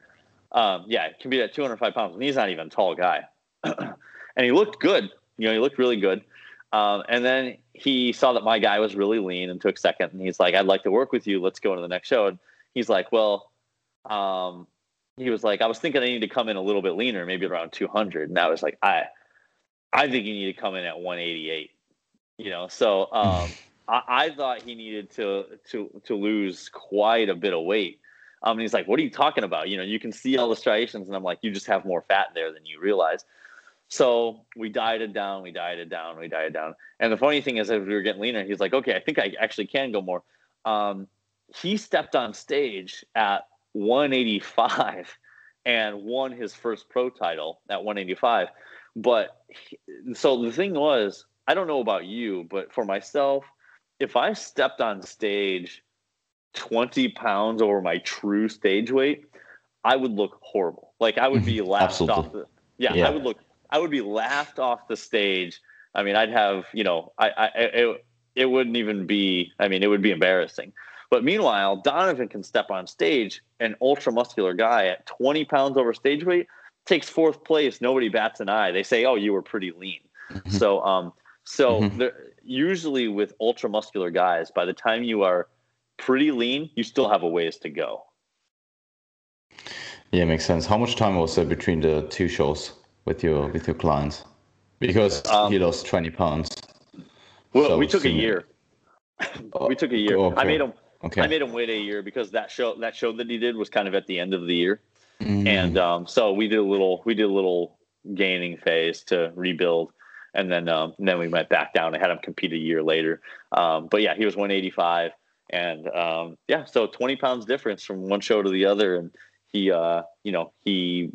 Um, yeah, he competed at two hundred five pounds, and he's not even a tall guy. And he looked good. You know, he looked really good. Um, and then he saw that my guy was really lean and took second. And he's like, I'd like to work with you. Let's go into the next show. And he's like, well, um, he was like, I was thinking I need to come in a little bit leaner, maybe around two hundred. And I was like, I, I think you need to come in at one eighty-eight, you know? So, um, I, I thought he needed to, to, to lose quite a bit of weight. Um, and he's like, what are you talking about? You know, you can see all the striations. And I'm like, you just have more fat there than you realize. So we dieted down, we dieted down, we dieted down. And the funny thing is, as we were getting leaner, he's like, okay, I think I actually can go more. Um, he stepped on stage at one eighty-five and won his first pro title at one eighty-five. But he, so the thing was, I don't know about you, but for myself, if I stepped on stage twenty pounds over my true stage weight, I would look horrible. Like I would be laughed Absolutely. off. The, yeah, yeah, I would look I would be laughed off the stage. I mean, I'd have, you know, I, I, it, it wouldn't even be, I mean, it would be embarrassing. But meanwhile, Donovan can step on stage, an ultra muscular guy at twenty pounds over stage weight, takes fourth place. Nobody bats an eye. They say, oh, you were pretty lean. Mm-hmm. So, um, so mm-hmm. there, usually with ultra muscular guys, by the time you are pretty lean, you still have a ways to go. Yeah, makes sense. How much time was there between the two shows? With your with your clients, because um, he lost twenty pounds. Well, so we took a year. we took a year. Okay. I made him. Okay. I made him wait a year because that show that show that he did was kind of at the end of the year, mm. and um, so we did a little we did a little gaining phase to rebuild, and then um, and then we went back down and had him compete a year later. Um, but yeah, he was one eighty five, and um, yeah, so twenty pounds difference from one show to the other, and he uh, you know he.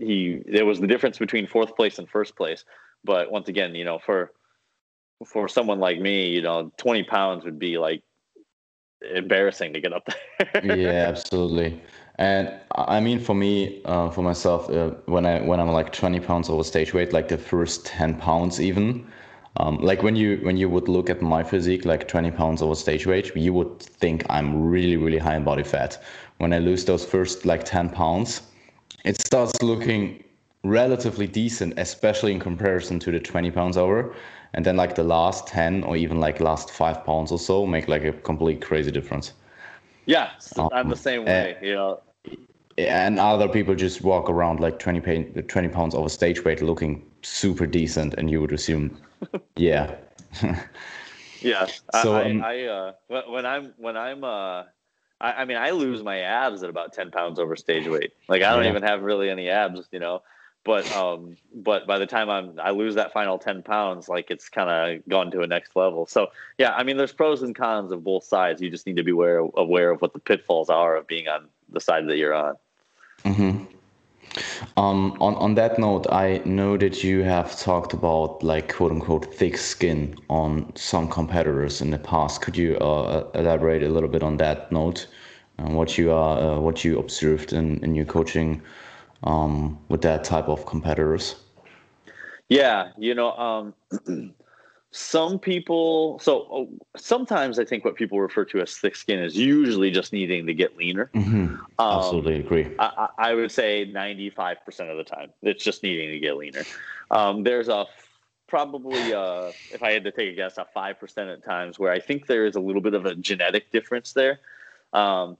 He there was the difference between fourth place and first place, but once again, you know, for for someone like me, you know, twenty pounds would be like embarrassing to get up there. Yeah, absolutely. And I mean, for me, uh, for myself, uh, when I when I'm like twenty pounds over stage weight, like the first ten pounds, even um, like when you when you would look at my physique, like twenty pounds over stage weight, you would think I'm really really high in body fat. When I lose those first like ten pounds. It starts looking relatively decent, especially in comparison to the twenty pounds over. And then like the last ten or even like last five pounds or so make like a complete crazy difference. Yeah, um, I'm the same way. And, you know. And other people just walk around like twenty, twenty pounds over stage weight looking super decent. And you would assume, yeah. Yeah. So I, um, I uh, when I'm, when I'm, uh, I mean, I lose my abs at about ten pounds over stage weight. Like I don't yeah. even have really any abs, you know, but, um, but by the time I'm, I lose that final ten pounds, like it's kind of gone to a next level. So yeah, I mean, there's pros and cons of both sides. You just need to be aware, aware of what the pitfalls are of being on the side that you're on. Mm-hmm. Um, on, on that note, I know that you have talked about like quote unquote thick skin on some competitors in the past. Could you uh, elaborate a little bit on that note and what you are uh, what you observed in, in your coaching um, with that type of competitors? Yeah, you know, um, some people. So sometimes I think what people refer to as thick skin is usually just needing to get leaner. Mm-hmm. Um, Absolutely agree. I, I would say ninety-five percent of the time it's just needing to get leaner. Um, there's a probably, a, if I had to take a guess, a five percent at times where I think there is a little bit of a genetic difference there. Um,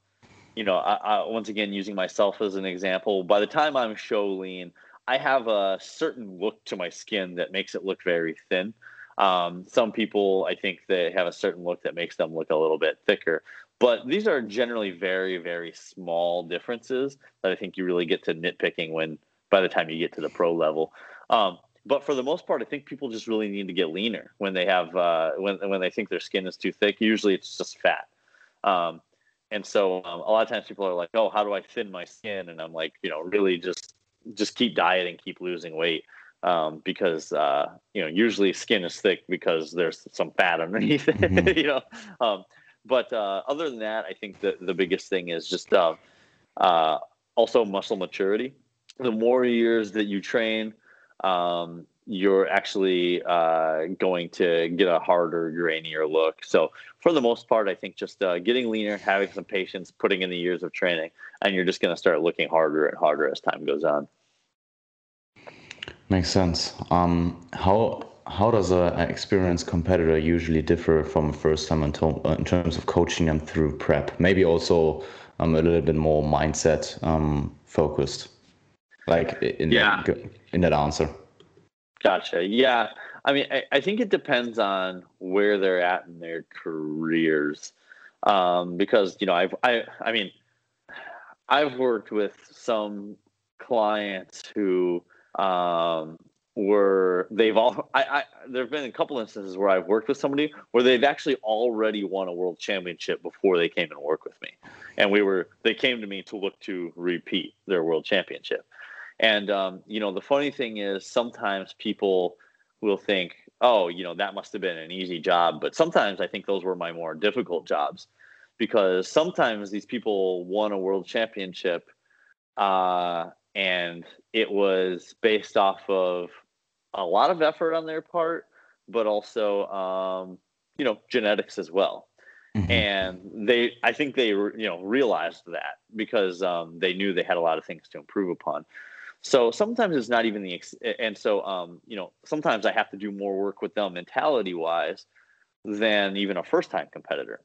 you know, I, I, once again, using myself as an example, by the time I'm show lean, I have a certain look to my skin that makes it look very thin. Um, some people, I think they have a certain look that makes them look a little bit thicker, but these are generally very, very small differences that I think you really get to nitpicking when, by the time you get to the pro level. Um, But for the most part, I think people just really need to get leaner when they have uh, when when they think their skin is too thick. Usually, it's just fat. Um, and so um, a lot of times people are like, "Oh, how do I thin my skin?" And I'm like, you know, really just just keep dieting, keep losing weight, um, because uh, you know, usually skin is thick because there's some fat underneath it. Mm-hmm. You know, um, but uh, other than that, I think the the biggest thing is just uh, uh, also muscle maturity. The more years that you train, um, you're actually uh, going to get a harder, grainier look. So for the most part, I think just uh, getting leaner, having some patience, putting in the years of training, and you're just going to start looking harder and harder as time goes on. Makes sense. Um, how how does an experienced competitor usually differ from a first time in, to- in terms of coaching them through prep? Maybe also um, a little bit more mindset um, focused. Like in, yeah. that, in that answer. Gotcha. Yeah. I mean, I, I think it depends on where they're at in their careers. Um, because, you know, I've, I, I mean, I've worked with some clients who, um, were, they've all, I, I, there've been a couple instances where I've worked with somebody where they've actually already won a world championship before they came and worked with me. And we were, they came to me to look to repeat their world championship. And, um, you know, the funny thing is sometimes people will think, oh, you know, that must have been an easy job. But sometimes I think those were my more difficult jobs, because sometimes these people won a world championship uh, and it was based off of a lot of effort on their part, but also, um, you know, genetics as well. Mm-hmm. And they, I think they, you know, realized that because um, they knew they had a lot of things to improve upon. So sometimes it's not even the, ex- and so, um, you know, sometimes I have to do more work with them mentality wise than even a first time competitor.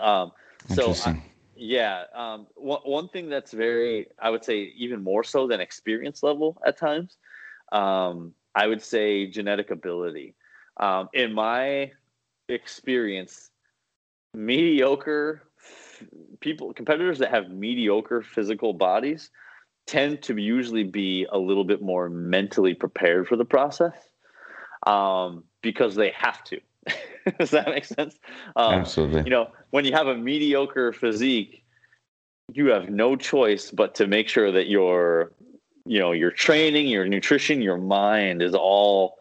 Um, so I, yeah, um, one, one thing that's very, I would say even more so than experience level at times, um, I would say genetic ability. Um, in my experience, mediocre people, competitors that have mediocre physical bodies tend to usually be a little bit more mentally prepared for the process um, because they have to. Does that make sense? Um, Absolutely. You know, when you have a mediocre physique, you have no choice but to make sure that your, you know, your training, your nutrition, your mind is all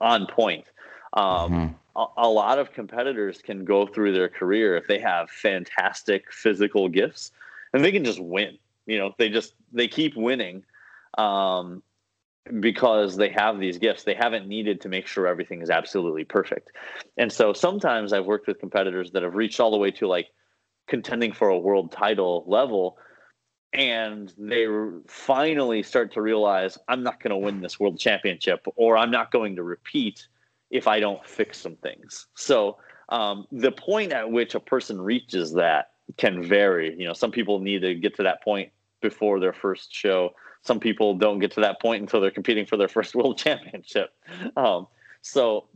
on point. Um, mm-hmm. A lot of competitors can go through their career if they have fantastic physical gifts and they can just win. You know, they just, they keep winning um, because they have these gifts. They haven't needed to make sure everything is absolutely perfect. And so sometimes I've worked with competitors that have reached all the way to like contending for a world title level, and they finally start to realize I'm not going to win this world championship, or I'm not going to repeat if I don't fix some things. So um, the point at which a person reaches that can vary. You know, some people need to get to that point before their first show. Some people don't get to that point until they're competing for their first world championship. Um, so,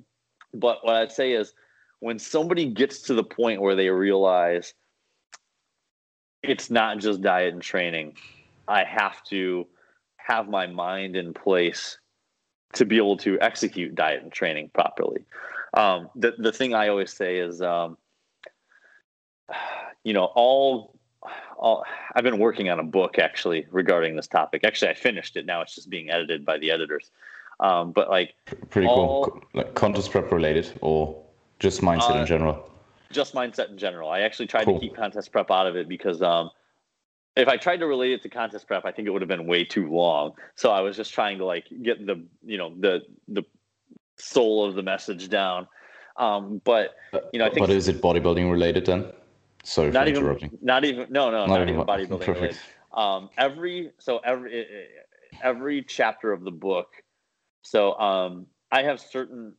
but what I'd say is when somebody gets to the point where they realize it's not just diet and training, I have to have my mind in place to be able to execute diet and training properly. Um, the, the thing I always say is, um, you know, all, all, I've been working on a book actually regarding this topic. Actually, I finished it. Now it's just being edited by the editors. Um, but like pretty all, cool, like contest prep related or just mindset uh, in general, just mindset in general. I actually tried cool. to keep contest prep out of it because, um, if I tried to relate it to contest prep, I think it would have been way too long. So I was just trying to like get the, you know, the, the soul of the message down. Um, but you know, I think, but is it bodybuilding related then? Sorry for interrupting. Not even, no, no, not, not even bodybuilding perfect. related. Um, every, so every, every chapter of the book. So, um, I have certain,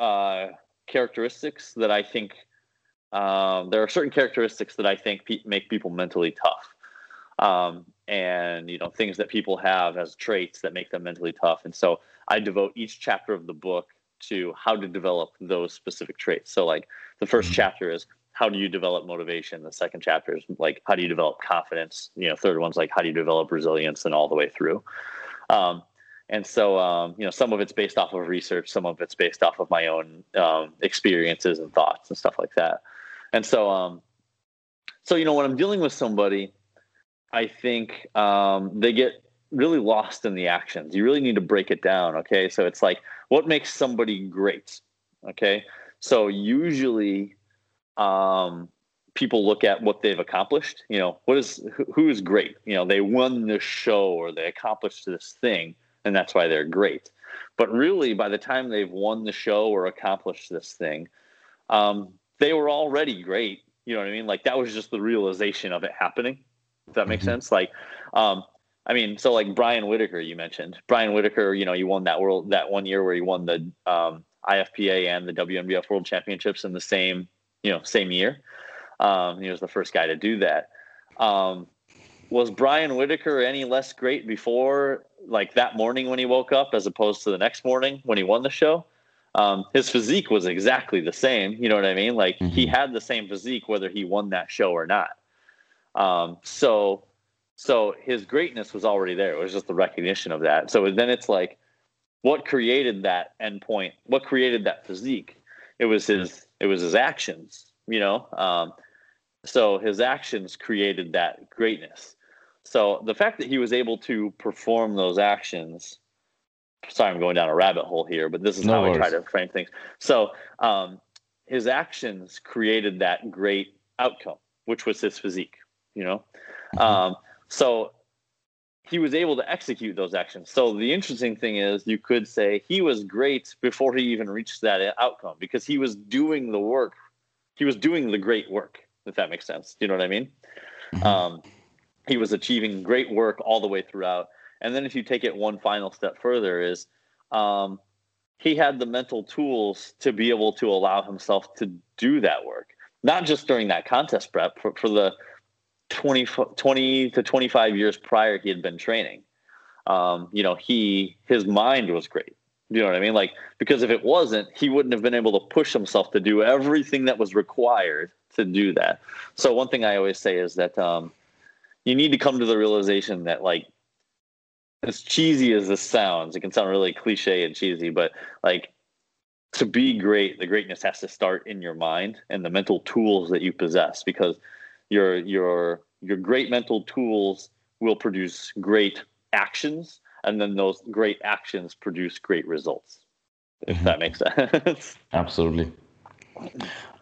uh, characteristics that I think, um, there are certain characteristics that I think pe- make people mentally tough. Um, and, you know, things that people have as traits that make them mentally tough. And so I devote each chapter of the book to how to develop those specific traits. So like the first chapter is how do you develop motivation? The second chapter is like, how do you develop confidence? You know, third one's like, how do you develop resilience and all the way through? Um, And so, um, you know, some of it's based off of research, some of it's based off of my own um, experiences and thoughts and stuff like that. And so, um, so, you know, when I'm dealing with somebody, I think um, they get really lost in the actions. You really need to break it down. Okay. So it's like, what makes somebody great? Okay. So usually um, people look at what they've accomplished, you know, what is, who is great? You know, they won this show or they accomplished this thing, and that's why they're great. But really, by the time they've won the show or accomplished this thing, um, they were already great. You know what I mean? Like, that was just the realization of it happening. Does that make sense? Like, um, I mean, so like Brian Whitaker, you mentioned Brian Whitaker, you know, you won that world, that one year where he won the um, I F P A and the W N B F World Championships in the same, you know, same year. Um, he was the first guy to do that. Um, was Brian Whitaker any less great before, like that morning when he woke up, as opposed to the next morning when he won the show? Um, his physique was exactly the same. You know what I mean? Like, mm-hmm. he had the same physique, whether he won that show or not. Um, so, so his greatness was already there. It was just the recognition of that. So then it's like, what created that endpoint? What created that physique? It was his, it was his actions, you know? Um, so his actions created that greatness. So the fact that he was able to perform those actions, sorry, I'm going down a rabbit hole here, but this is no how worries. I try to frame things. So, um, his actions created that great outcome, which was his physique. You know, um, so he was able to execute those actions. So the interesting thing is, you could say he was great before he even reached that outcome, because he was doing the work. He was doing the great work, if that makes sense. Do you know what I mean? Um, he was achieving great work all the way throughout. And then if you take it one final step further, is um, he had the mental tools to be able to allow himself to do that work, not just during that contest prep, for, for the twenty to twenty-five years prior he had been training. Um, you know, he, his mind was great. You know what I mean? Like, because if it wasn't, he wouldn't have been able to push himself to do everything that was required to do that. So one thing I always say is that, um, you need to come to the realization that, like, as cheesy as this sounds, it can sound really cliche and cheesy, but like, to be great, the greatness has to start in your mind and the mental tools that you possess, because Your your your great mental tools will produce great actions, and then those great actions produce great results, if that makes sense. Absolutely.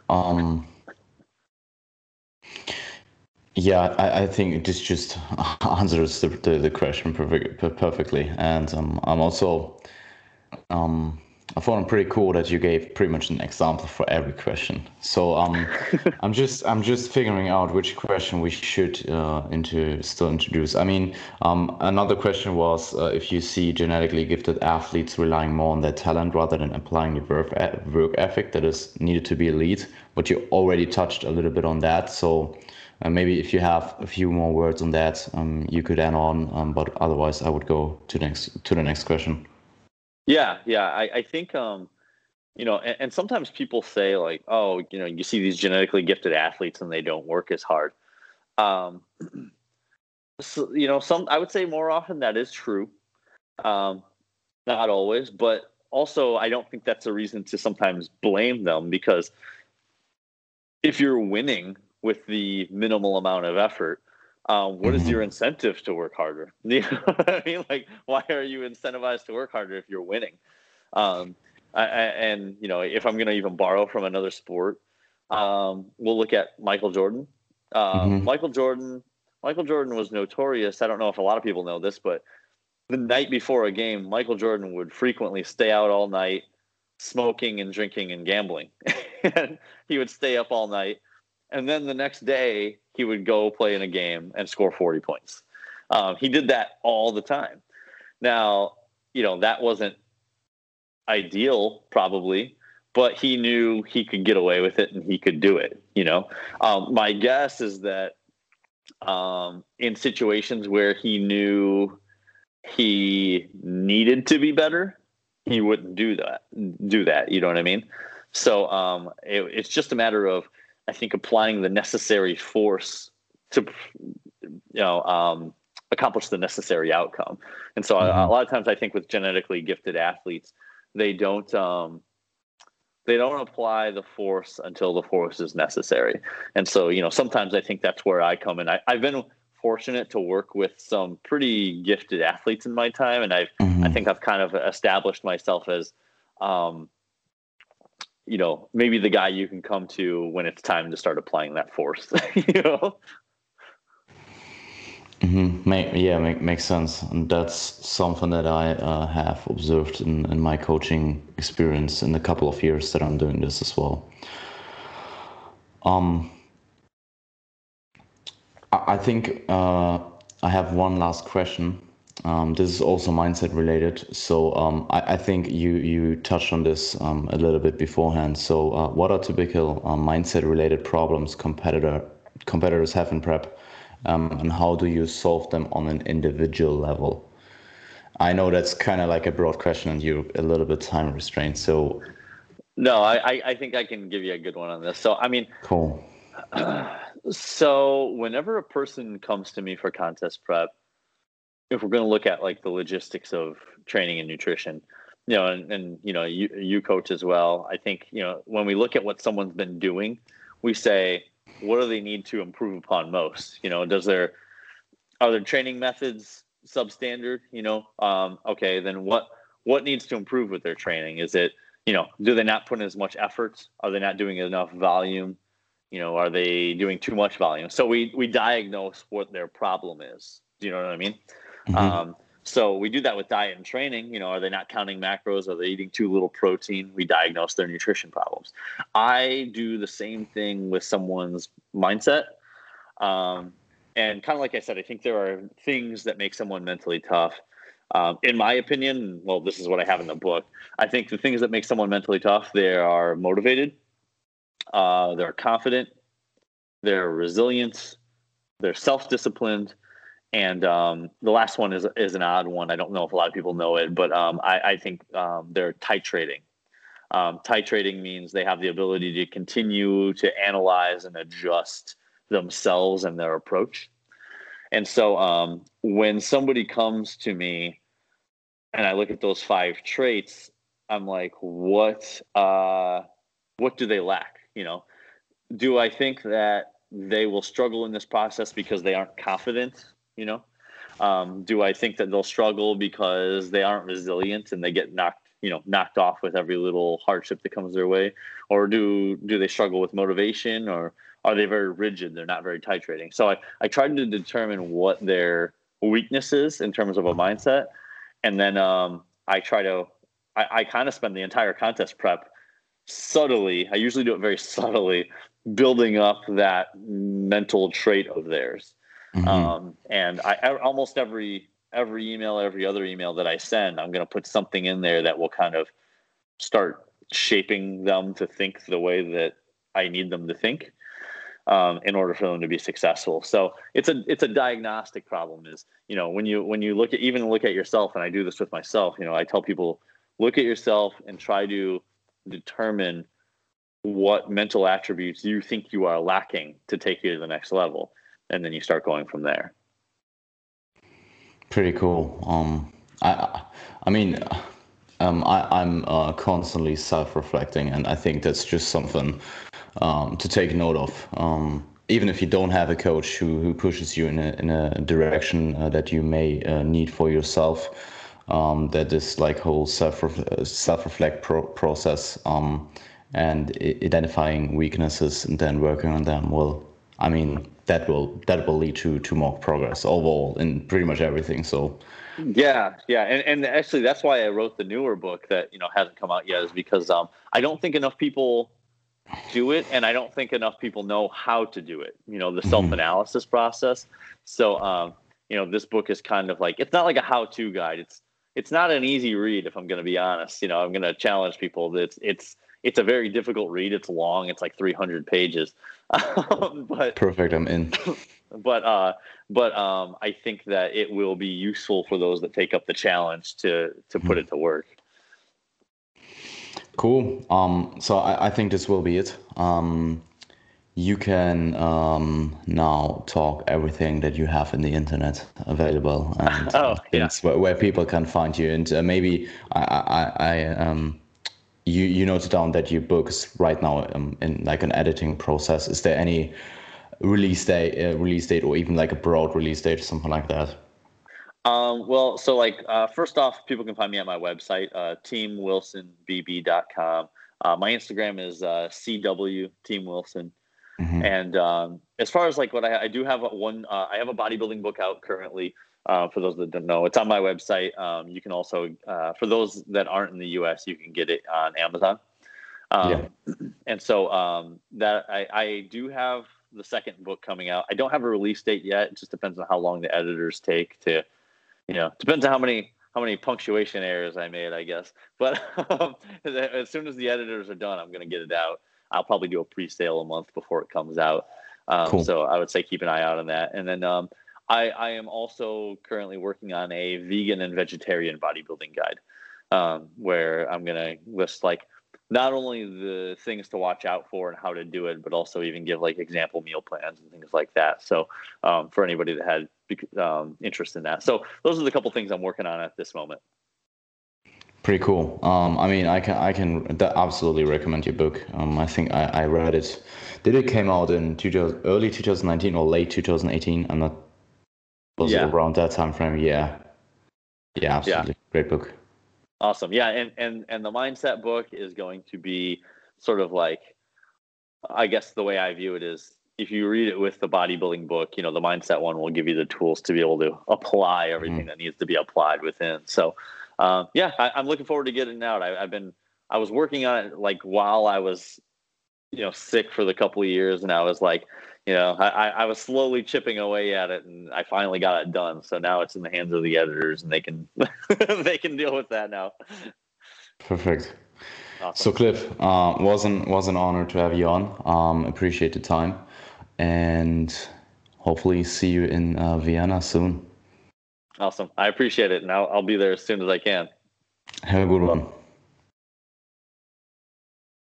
Um, yeah, I, I think this just answers the, the, the question perfect, perfectly. And um, I'm also, um, I found it pretty cool that you gave pretty much an example for every question. So um, I'm just I'm just figuring out which question we should uh, into still introduce. I mean, um, another question was uh, if you see genetically gifted athletes relying more on their talent rather than applying the work ethic that is needed to be elite. But you already touched a little bit on that. So uh, maybe if you have a few more words on that, um, you could add on. Um, but otherwise, I would go to the next to the next question. Yeah. Yeah. I, I think, um, you know, and, and sometimes people say like, oh, you know, you see these genetically gifted athletes and they don't work as hard. Um, so, you know, some, I would say more often that is true. Um, not always, but also I don't think that's a reason to sometimes blame them, because if you're winning with the minimal amount of effort, Uh, what is your incentive to work harder? You know what I mean? Like, why are you incentivized to work harder if you're winning? Um, I, I, and, you know, if I'm going to even borrow from another sport, um, we'll look at Michael Jordan. Uh, mm-hmm. Michael Jordan. Michael Jordan was notorious. I don't know if a lot of people know this, but the night before a game, Michael Jordan would frequently stay out all night smoking and drinking and gambling. And he would stay up all night. And then the next day, he would go play in a game and score forty points. Um, he did that all the time. Now, you know, that wasn't ideal, probably, but he knew he could get away with it and he could do it, you know. Um, my guess is that um, in situations where he knew he needed to be better, he wouldn't do that, do that, you know what I mean? So um, it, it's just a matter of, I think, applying the necessary force to, you know, um, accomplish the necessary outcome. And so mm-hmm. a, a lot of times I think with genetically gifted athletes, they don't, um, they don't apply the force until the force is necessary. And so, you know, sometimes I think that's where I come in. I, I've been fortunate to work with some pretty gifted athletes in my time. And I've, mm-hmm. I think I've kind of established myself as, um, you know, maybe the guy you can come to when it's time to start applying that force, you know? Mm-hmm. Make, yeah, make, makes sense. And that's something that I uh, have observed in, in my coaching experience in the couple of years that I'm doing this as well. Um, I, I think uh, I have one last question. Um, this is also mindset related. So um, I, I think you, you touched on this um, a little bit beforehand. So uh, what are typical uh, mindset related problems competitor competitors have in prep? Um, and how do you solve them on an individual level? I know that's kind of like a broad question and you're a little bit time restrained. So no, I, I think I can give you a good one on this. So, I mean, cool. Uh, so whenever a person comes to me for contest prep, if we're going to look at like the logistics of training and nutrition, you know, and, and you know, you, you coach as well. I think, you know, when we look at what someone's been doing, we say, what do they need to improve upon most? You know, does their, are their training methods substandard? You know, um, okay, then what, what needs to improve with their training? Is it, you know, do they not put in as much effort? Are they not doing enough volume? You know, are they doing too much volume? So we, we diagnose what their problem is. Do you know what I mean? Mm-hmm. Um, so we do that with diet and training. You know, are they not counting macros? Are they eating too little protein? We diagnose their nutrition problems. I do the same thing with someone's mindset. Um, and kind of like I said, I think there are things that make someone mentally tough. Um, in my opinion, well, this is what I have in the book. I think the things that make someone mentally tough, they are motivated, uh, they're confident, they're resilient, they're self-disciplined. And um, the last one is is an odd one. I don't know if a lot of people know it, but um, I, I think um, they're titrating. Um, titrating means they have the ability to continue to analyze and adjust themselves and their approach. And so um, when somebody comes to me and I look at those five traits, I'm like, what uh, what do they lack? You know, do I think that they will struggle in this process because they aren't confident? You know, um, do I think that they'll struggle because they aren't resilient and they get knocked, you know, knocked off with every little hardship that comes their way? Or do do they struggle with motivation, or are they very rigid? They're not very titrating. So I, I tried to determine what their weakness is in terms of a mindset. And then um, I try to I, I kind of spend the entire contest prep subtly. I usually do it very subtly, building up that mental trait of theirs. Mm-hmm. Um, and I, I, almost every, every email, every other email that I send, I'm going to put something in there that will kind of start shaping them to think the way that I need them to think, um, in order for them to be successful. So it's a, it's a diagnostic problem is, you know, when you, when you look at, even look at yourself, and I do this with myself, you know, I tell people, look at yourself and try to determine what mental attributes you think you are lacking to take you to the next level. And then you start going from there. Pretty cool. Um, I, I mean, um, I, I'm uh, constantly self-reflecting, and I think that's just something um, to take note of. Um, even if you don't have a coach who, who pushes you in a, in a direction uh, that you may uh, need for yourself, um, that this like whole self-ref- self-reflect pro- process um, and identifying weaknesses and then working on them will, I mean, that will that will lead to to more progress overall in pretty much everything. So yeah, yeah. And, and actually that's why I wrote the newer book that, you know, hasn't come out yet, is because um I don't think enough people do it, and I don't think enough people know how to do it, you know, the self-analysis process. So um, you know, this book is kind of like, it's not like a how-to guide. It's it's not an easy read, if I'm gonna be honest. You know, I'm gonna challenge people that it's it's It's a very difficult read. It's long. It's like three hundred pages. Um, but perfect. I'm in. But uh, but um, I think that it will be useful for those that take up the challenge to to put it to work. Cool. Um. So I, I think this will be it. Um. you can um, now talk everything that you have in the internet available, and oh, yeah. where, where people can find you. And uh, maybe I, I, I um, you you noted down that your book is right now um, in like an editing process. Is there any release date, uh, release date, or even like a broad release date, or something like that? Um, well, so like uh, first off, people can find me at my website, uh, team wilson b b dot com. Uh, my Instagram is uh, C W Team Wilson. Mm-hmm. And um, as far as like what I, I do have one, uh, I have a bodybuilding book out currently. Uh, for those that don't know, it's on my website. Um, you can also, uh, for those that aren't in the U S, you can get it on Amazon. Um, yeah. And so um, that I, I do have the second book coming out. I don't have a release date yet. It just depends on how long the editors take to, you know, depends on how many how many punctuation errors I made, I guess. But um, as soon as the editors are done, I'm going to get it out. I'll probably do a pre-sale a month before it comes out. Um, cool. So I would say keep an eye out on that. And then um, I, I am also currently working on a vegan and vegetarian bodybuilding guide um, where I'm going to list like not only the things to watch out for and how to do it, but also even give like example meal plans and things like that. So um, for anybody that had um, interest in that. So those are the couple things I'm working on at this moment. Pretty cool. Um, I mean, I can, I can absolutely recommend your book. Um, I think I, I read it. Did it came out in two thousand, early twenty nineteen or late twenty eighteen? I'm not. Was yeah. it around that time frame? Yeah. Yeah, absolutely. Yeah. Great book. Awesome. Yeah, and and and the mindset book is going to be sort of like, I guess the way I view it is, if you read it with the bodybuilding book, you know, the mindset one will give you the tools to be able to apply everything mm-hmm. that needs to be applied within. So. Um, yeah, I, I'm looking forward to getting it out. I, I've been, I was working on it like while I was, you know, sick for the couple of years, and I was like, you know, I, I was slowly chipping away at it, and I finally got it done. So now it's in the hands of the editors, and they can, they can deal with that now. Perfect. Awesome. So Cliff, uh, was an, was an honor to have you on. Um, appreciate the time, and hopefully see you in uh, Vienna soon. Awesome. I appreciate it. And I'll, I'll be there as soon as I can. Have a good one.